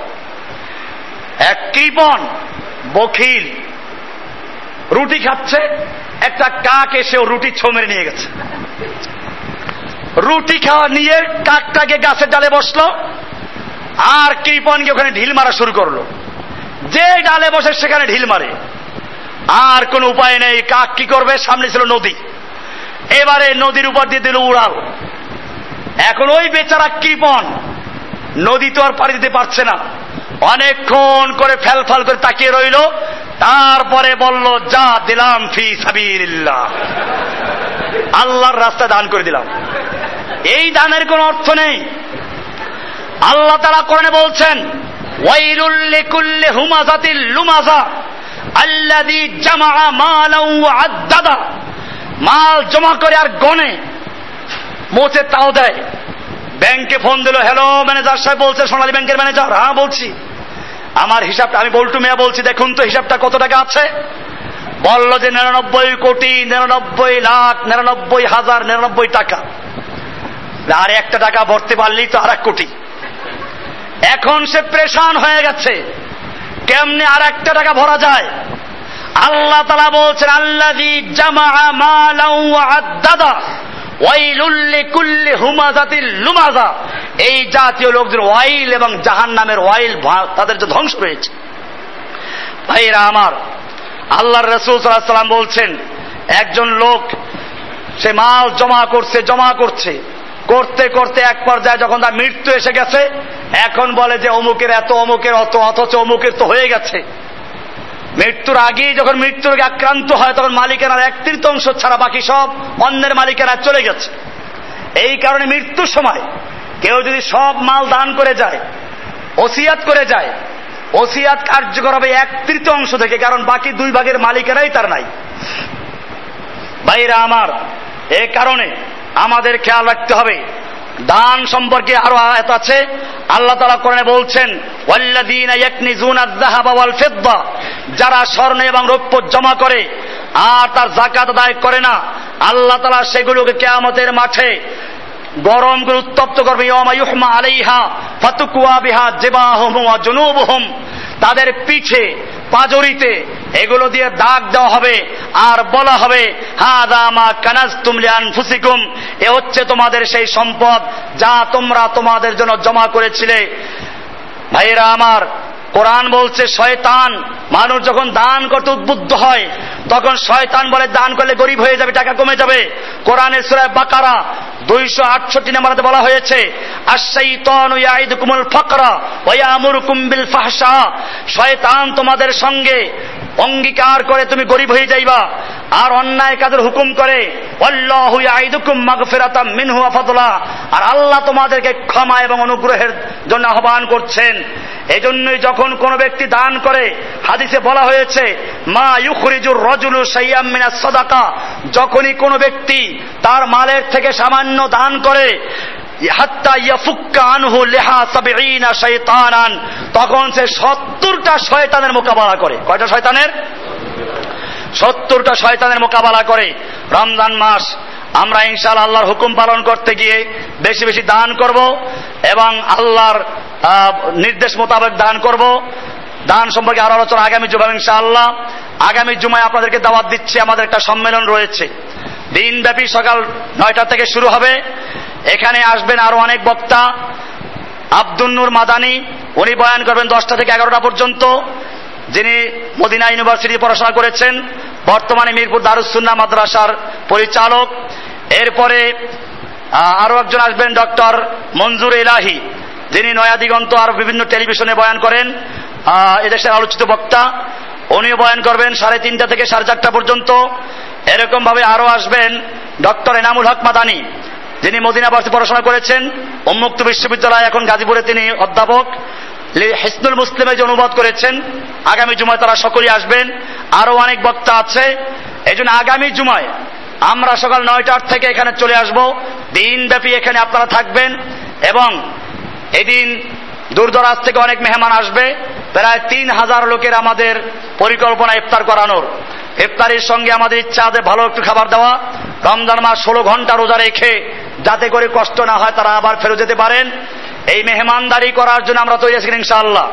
এক কৃপণ বখিল রুটি খাচ্ছে, একটা কাক এসে ও রুটি ছো মেরে নিয়ে গেছে। রুটি খাওয়া নিয়ে কাকটাকে গাছের ডালে বসলো, আর কৃপণকে ওখানে ঢিল মারা শুরু করলো। যে ডালে বসে সেখানে ঢিল মারে, আর কোন উপায় নেই। কাক কি করবে, সামনে ছিল নদী, এবারে নদীর উপর দিয়ে দিল উড়াল। এখন ওই বেচারা কৃপণ নদী তো আর পাড়ি দিতে পারছে না, অনেকক্ষণ করে ফ্যাল ফ্যাল করে তাকিয়ে রইল, তারপরে বলল যা দিলাম ফি সাবিলিল্লাহ, আল্লাহর রাস্তায় দান করে দিলাম। এই দানের কোন অর্থ নেই। আল্লাহ তাআলা কোরআনে বলছেন ওয়াইলুল লিকুল্লি হুমাযাতিল লুমাযা আল্লাযী জামাআ মালাও ওয়া আদ্দাদা, মাল জমা করে আর গনে মোচে তাও দেয়। ব্যাংকে ফোন দিল, হ্যালো ম্যানেজার সাহেব, বলছে সোনালী ব্যাংকের ম্যানেজার, হ্যাঁ বলছি, আমার হিসাবটা আমি বল্টু মিয়া বলছি, দেখুন তো হিসাবটা কত টাকা আছে। বলল যে 99,99,99,099 টাকা, আর একটা টাকা ভরতে পারলেই তো আর এক কোটি। এখন সে প্রেশান হয়ে গেছে, কেমনে আর একটা টাকা ভরা যায়। আল্লাহ তাআলা বলছেন আল্লাযী জামাআ মালাও ওয়া আদ্দাদা ওয়াইলুল লিকুল্লি হুমাযাতিল লুমাযা। এই জাতীয় লোকদের ওয়াইল এবং জাহান্নামের ওয়াইল, তাদের যে ধ্বংস রয়েছে। ভাইরা আমার, আল্লাহর রাসূল সাল্লাল্লাহু আলাইহি ওয়াসাল্লাম বলছেন একজন লোক সে মাল জমা করছে করতে করতে এক পর্যায়ে যখন তার মৃত্যু এসে গেছে, এখন বলে যে অমুকের এত, অমুকের অত, অথচ অমুকের তো হয়ে গেছে। মৃত্যুর আগেই যখন মৃত্যুর আক্রান্ত হয় তখন মালিকানার 1/3 ছাড়া বাকি সব অন্যের মালিকানা চলে গেছে। এই কারণে মৃত্যুর সময় কেউ যদি সব মাল দান করে যায়, ওসিয়াত করে যায়, ওসিয়াত কার্যকর হবে 1/3 থেকে, কারণ বাকি 2 ভাগের মালিকানাই তার নাই। ভাইরা আমার, এই কারণে আমাদের খেয়াল রাখতে হবে। দান সম্পর্কে আরো আয়াত আছে, আল্লাহ তাআলা কোরআনে বলছেন ওয়াল্লাযীনা ইয়াকনিজুনা আয-যাহাবা ওয়াল ফিদ্দা, যারা স্বর্ণ এবং রৌপ্য জমা করে আর তার যাকাত আদায় করে না, আল্লাহ তাআলা সেগুলোকে কিয়ামতের মাঠে গরম করে উত্তপ্ত করবে। ইয়াওমা ইউহমা আলাইহা ফাতুকওয়া বিহা জিবাহুম ওয়া জুনুবুহুম, তাদের পিঠে পাজরিতে এগুলো দিয়ে দাগ দেওয়া হবে আর বলা হবে হাযা মা কানাজতুম লিআনফুসিকুম, এ হচ্ছে তোমাদের সেই সম্পদ যা তোমরা তোমাদের জন্য জমা করেছিলে। ভাইরা আমার, কোরআন বলছে শয়তান, মানুষ যখন দান করতে উদ্বুদ্ধ হয় তখন শয়তান বলে দান করলে গরিব হয়ে যাবে, টাকা কমে যাবে। কোরআনের সূরা বাকারা 268 নম্বর আয়াতে বলা হয়েছে আশ-শাইতানু ইয়াইদুকুমুল ফাকরা ওয়া ইয়ামুরুকুম বিল ফাহশা, শয়তান তোমাদের সঙ্গে অঙ্গীকার করে তুমি গরিব হয়ে যাইবা আর অন্যায় কাজের হুকুম করে। আল্লাহু ইয়াইদুকুম মাগফিরাতাম মিনহু ওয়া ফাদলা, আর আল্লাহ তোমাদেরকে ক্ষমা এবং অনুগ্রহের জন্য আহ্বান করছেন। এজন্যই যখন কোন ব্যক্তি দান করে, হাদিসে বলা হয়েছে মা ইউখরিজুর রাজুলু শাইআম মিনাস সাদাকা, যখনই কোন ব্যক্তি তার মালের থেকে সামান্য দান করে হাত্তা ইয়াফুক্কা আনহু লিহা 70 শাইতানান, তখন সে 70টা শয়তানের মোকাবেলা করে। কয়টা শয়তানের? 70টা শয়তানের মোকাবেলা করে। রমজান মাস আমরা ইনশাআল্লাহ আল্লাহর হুকুম পালন করতে গিয়ে বেশি বেশি দান করব এবং আল্লাহর নির্দেশ মোতাবেক দান করব। দান সম্পর্কে আরো আলোচনা আগামী জুমায় ইনশাআল্লাহ। আগামী জুমায় আপনাদেরকে দাওয়াত দিচ্ছি, আমাদের একটা সম্মেলন রয়েছে দিনব্যাপী, সকাল 9টা থেকে শুরু হবে। এখানে আসবেন আরো অনেক বক্তা। আব্দুন নূর মাদানী উনি বয়ান করবেন 10টা থেকে 11টা পর্যন্ত, যিনি মদিনা ইউনিভার্সিটি পড়াশোনা করেছেন, বর্তমানে মিরপুর দারুস সুন্নাহ মাদ্রাসার পরিচালক। এরপরে আরো একজন আসবেন ডক্টর মঞ্জুর ইলাহি, যিনি নয়া দিগন্ত আর বিভিন্ন টেলিভিশনে বয়ান করেন, এদেশের আলোচিত বক্তা। উনিও বয়ান করবেন 3:30 থেকে 4:30 পর্যন্ত। এরকম ভাবে আরো আসবেন ডক্টর এনামুল হক মাদানী, যিনি মদিনা ভার্সিটি পড়াশোনা করেছেন, উন্মুক্ত বিশ্ববিদ্যালয়, এখন গাজীপুরে তিনি অধ্যাপক, হিসনুল মুসলিমে যে অনুবাদ করেছেন। আগামী জুমায় তারা সকলেই আসবেন, আরো অনেক বক্তা আছে। এই জন্য আগামী জুমায় আমরা সকাল 9টার থেকে এখানে চলে আসব, দিনব্যাপী এখানে আপনারা থাকবেন। এবং এদিন দূরদরাজ থেকে অনেক মেহমান আসবে, প্রায় 3000 লোকের আমাদের পরিকল্পনা ইফতার করানোর। ইফতারের সঙ্গে আমাদের ইচ্ছা আছে ভালো একটু খাবার দেওয়া, রমজান মাস 16 ঘন্টা রোজা রেখে যাতে করে কষ্ট না হয়, তারা আবার ফেরত যেতে পারেন। এই মেহমানদারি করার জন্য আমরা তৈরি আছি ইনশাআল্লাহ।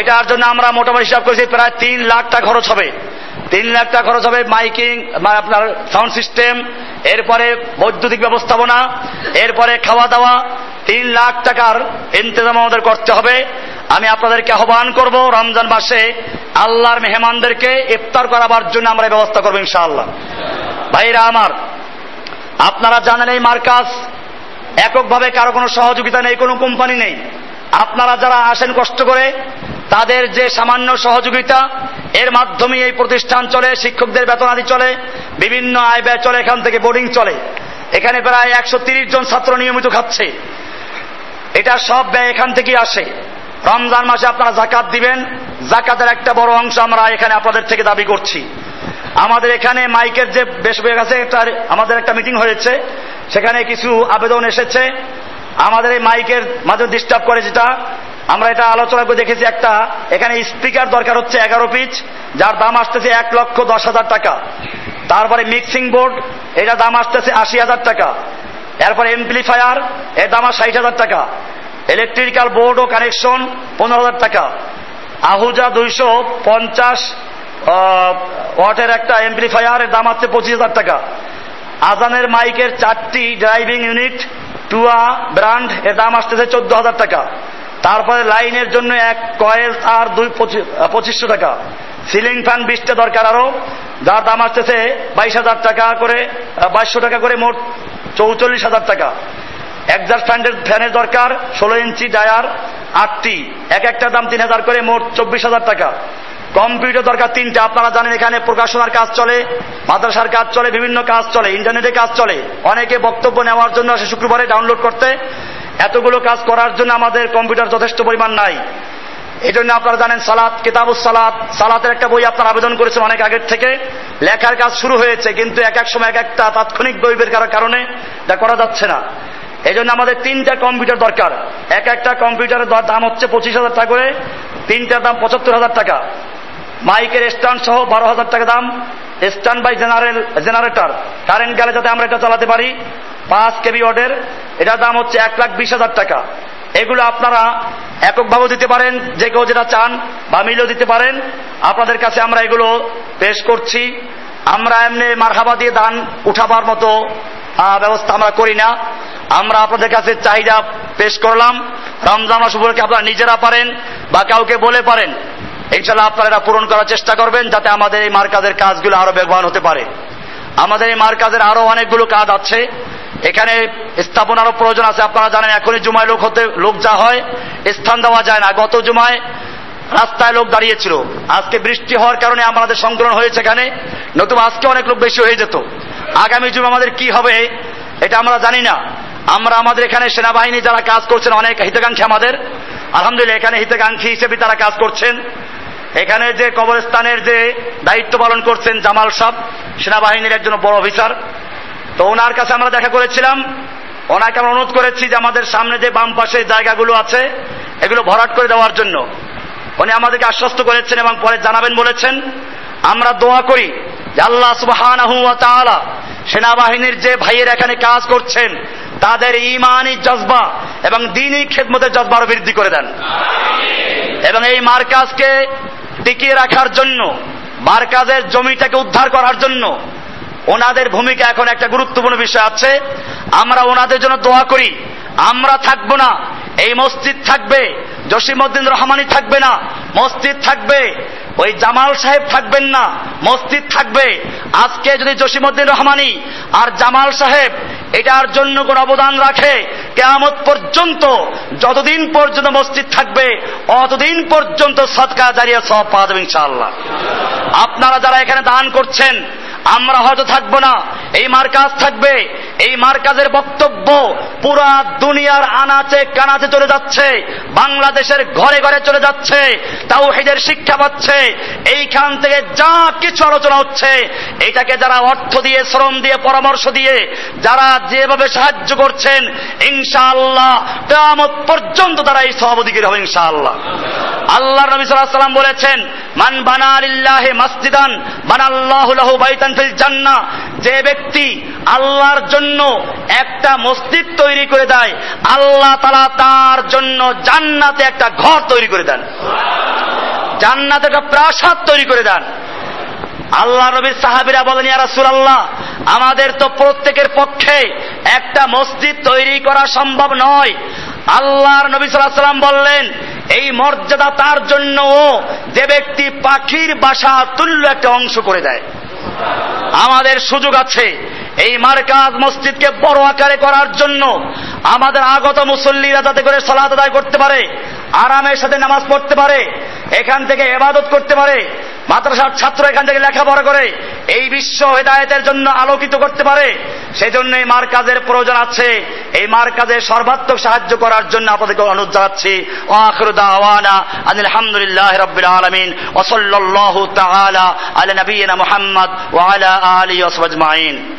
এটার জন্য আমরা মোটামুটি হিসাব করেছি প্রায় 3 লাখ টাকা খরচ হবে। 3 লাখ টাকা খরচ হবে মাইকিং, আপনার সাউন্ড সিস্টেম, এরপরে বৈদ্যুতিক ব্যবস্থাপনা, এরপরে খাওয়া দাওয়া, 3 লাখ টাকার ইন্তজাম আমাদের করতে হবে। আমি আপনাদেরকে আহ্বান করব রমজান মাসে আল্লাহর মেহমানদেরকে ইফতার করাবার জন্য আমরা ব্যবস্থা করবো ইনশাআল্লাহ। ভাইরা আমার, আপনারা জানেন এই মার্কাজ এককভাবে কারো কোনো সহযোগিতা নেই, কোনো কোম্পানি নেই। আপনারা যারা আসেন কষ্ট করে, তাদের যে সামান্য সহযোগিতা, এর মাধ্যমে এই প্রতিষ্ঠান চলে, শিক্ষকদের বেতন আদি চলে, বিভিন্ন আয় ব্যয় চলে, এখান থেকে বোর্ডিং চলে। এখানে প্রায় 130 জন ছাত্র নিয়মিত খাচ্ছে, এটা সব ব্যয় এখান থেকেই আসে। রমজান মাসে আপনারা জাকাত দিবেন, জাকাতের একটা বড় অংশ আমরা এখানে আপনাদের থেকে দাবি করছি। আমাদের এখানে মাইকের যে বেশ কাছে আমাদের একটা মিটিং হয়েছে, সেখানে কিছু আবেদন এসেছে। আমাদের এই মাইকের মাঝে ডিস্টার্ব করে, যেটা আমরা এটা আলোচনা করে দেখেছি, একটা এখানে স্পিকার দরকার হচ্ছে 11 পিচ, যার দাম আসতেছে 1,10,000 টাকা। তারপরে মিক্সিং বোর্ড, এটা দাম আসতেছে 80,000 টাকা। এরপর এমপ্লিফায়ার, এর দাম 60,000 টাকা। ইলেকট্রিক্যাল বোর্ড ও কানেকশন 15,000 টাকা। আহুজা 250 ওয়াটের একটা এমপ্লিফায়ারের দাম আছে 25,000 টাকা। আজানের মাইকের 4টি ড্রাইভিং ইউনিট টুয়া ব্র্যান্ড, এর দাম আসতেছে 14,000 টাকা। তারপরে লাইনের জন্য 1 কয়েল আর 2,500 টাকা। সিলিং ফ্যান 20টা দরকার আরো, যার দাম আসতেছে 22,000 টাকা করে, মোট 44,000 টাকা। এক্সস্ট ফ্যানের দরকার 16 ইঞ্চি ডায়ার 8টি, একটা দাম 3,000 করে, মোট 24,000 টাকা। কম্পিউটার দরকার 3টা। আপনারা জানেন এখানে প্রকাশনার কাজ চলে, মাদ্রাসার কাজ চলে, বিভিন্ন কাজ চলে, ইন্টারনেটে কাজ চলে। অনেকে বক্তব্য নেওয়ার জন্য আসে শুক্রবারে ডাউনলোড করতে। এতগুলো কাজ করার জন্য আমাদের কম্পিউটার যথেষ্ট পরিমাণ নাই। এই জন্য আপনারা জানেন সালাত, কিতাবুস সালাত, সালাতের একটা বই আপনারা আবেদন করেছেন অনেক আগের থেকে, লেখার কাজ শুরু হয়েছে, কিন্তু এক এক সময় এক একটা তাৎক্ষণিক বই বের করার কারণে এটা করা যাচ্ছে না। এই জন্য আমাদের 3টা কম্পিউটার দরকার। একটা কম্পিউটারের দাম হচ্ছে 25,000 টাকা করে, 3টার দাম 75,000 টাকা। মাইকের স্ট্যান্ড সহ 12,000 টাকা দাম। স্ট্যান্ড বাই জেনারেটর, কারেন্ট গেলে যাতে আমরা এটা চালাতে পারি, 5 কেভি ওয়াটের, এটার দাম হচ্ছে 1,20,000 টাকা। এগুলো আপনারা এককভাবে দিতে পারেন, যে কেউ যেটা চান, বা মিলেও দিতে পারেন। আপনাদের কাছে আমরা এগুলো পেশ করছি। আমরা এমনি মারহাবা দিয়ে দান উঠাবার মতো ব্যবস্থা আমরা করি না। আমরা আপনাদের কাছে চাহিদা পেশ করলাম। রমজান মাস উপলক্ষে আপনারা নিজেরা পারেন বা কাউকে বলে পারেন, ইনশাআল্লাহ আপনারা এটা পূরণ করার চেষ্টা করবেন, যাতে আমাদের এই মার্কাজের কাজগুলো আরো বেগবান হতে পারে। আমাদের এই মার্কাজের আরো অনেকগুলো কাজ আছে, এখানে স্থাপনারও প্রয়োজন আছে। আপনারা জানেন এখনই জুমায় লোক যা হয়, স্থান দেওয়া যায় না। গত জুমায় রাস্তায় লোক দাঁড়িয়েছিল, আজকে বৃষ্টি হওয়ার কারণে আমাদের সংকলন হয়েছে এখানে, নতুবা আজকে অনেক লোক বেশি হয়ে যেত। আগামী জুমা আমাদের কি হবে এটা আমরা জানি না। আমরা আমাদের এখানে সেনাবাহিনী যারা কাজ করছেন, অনেক হিতাকাঙ্ক্ষী আমাদের, আলহামদুলিল্লাহ এখানে হিতাকাঙ্ক্ষী হিসেবে তারা কাজ করছেন। এখানে যে কবরস্থানের যে দায়িত্ব পালন করছেন জামাল সাহেব, সেনাবাহিনীর একজন বড় অফিসার, তো ওনার কাছে আমরা দেখা করেছিলাম। ওনাকে আমরা অনুরোধ করেছি যে আমাদের সামনে যে বাম পাশে জায়গাগুলো আছে এগুলো ভরাট করে দেওয়ার জন্য। উনি আমাদেরকে আশ্বস্ত করেছেন এবং পরে জানাবেন বলেছেন। আমরা দোয়া করি যে আল্লাহ সুবহানাহু ওয়া তাআলা সেনাবাহিনীর যে ভাইয়ের এখানে কাজ করছেন তাদের ঈমানি জজবা এবং দ্বীনি খেদমতের জজবা আরো বৃদ্ধি করে দেন, এবং এই মার্কাজকে টিকিয়ে রাখার জন্য, মার্কাজের জমিটাকে উদ্ধার করার জন্য ওনাদের ভূমিকা এখন একটা গুরুত্বপূর্ণ বিষয় আছে। আমরা ওনাদের জন্য দোয়া করি। আমরা থাকবো না, এই মসজিদ থাকবে, জসিমউদ্দিন রহমানি থাকবে না, মসজিদ থাকবে, ওই জামাল সাহেব থাকবেন না, মসজিদ থাকবে। আজকে যদি জসিমউদ্দিন রহমানি আর জামাল সাহেব এটার জন্য কোন অবদান রাখে, কিয়ামত পর্যন্ত যতদিন পর্যন্ত মসজিদ থাকবে অতদিন পর্যন্ত সাদকা জারিয়া সওয়াব পাওয়া যাবে ইনশাআল্লাহ। আপনারা যারা এখানে দান করছেন, আমরা হয়তো থাকবো না, এই মার্কাজ থাকবে। এই মার্কাজের বক্তব্য পুরা দুনিয়ার আনাচে কানাচে চলে যাচ্ছে, বাংলাদেশের ঘরে ঘরে চলে যাচ্ছে, তাওহীদের শিক্ষা পাচ্ছে। এইখান থেকে যা কিছু আলোচনা হচ্ছে, এটাকে যারা অর্থ দিয়ে, শ্রম দিয়ে, পরামর্শ দিয়ে, যারা যেভাবে সাহায্য করছেন, ইনশাআল্লাহ কিয়ামত পর্যন্ত তারা এই সওয়াব অধিকারী হবে ইনশাআল্লাহ। আল্লাহর নবী সাল্লাল্লাহু আলাইহি ওয়াসাল্লাম বলেছেন, মান বানা লিল্লাহি মাসজিদান বানাল্লাহু লাহু বাইতান ফিল জান্নাহ। যে ব্যক্তি আল্লাহর জন্য একটা মসজিদ তৈরি করে দেয়, আল্লাহ তাআলা তার জন্য জান্নাতে একটা ঘর তৈরি করে দেন, জান্নাতে একটা প্রাসাদ তৈরি করে দেন। আল্লাহ নবীর সাহাবীরা বলেন, ইয়া রাসূলুল্লাহ, আমাদের তো প্রত্যেকের পক্ষে একটা মসজিদ তৈরি করা সম্ভব নয়। আল্লাহর নবী সাল্লাল্লাহু আলাইহি ওয়াসাল্লাম বললেন, এই মর্যাদা তার জন্য যে ব্যক্তি পাখির বাসা তুল্য একটা অংশ করে দেয়। আমাদের সুযোগ আছে এই মার্কাজ মসজিদকে বড় আকারে করার জন্য। আমাদের আগত মুসল্লিরা যাতে করে সালাত আদায় করতে পারে, আরামের সাথে নামাজ পড়তে পারে, এখান থেকে ইবাদত করতে পারে, মাদ্রাসার ছাত্র এখান থেকে লেখাপড়া করে এই বিশ্ব হেদায়েতের জন্য আলোকিত করতে পারে। সেজন্য এই মার্কাজের প্রয়োজন আছে। এই মার্কাজের সর্বাত্মক সাহায্য করার জন্য আপনাদেরকে অনুরোধ জানাচ্ছি। আখিরু দাওয়ানা আলহামদুলিল্লাহি রাব্বিল আলামিন ওয়া সাল্লাল্লাহু তাআলা আলা নবিয়িনা মুহাম্মদ ওয়া আলা আলিহি ওয়া সাহবিহি আজমাইন।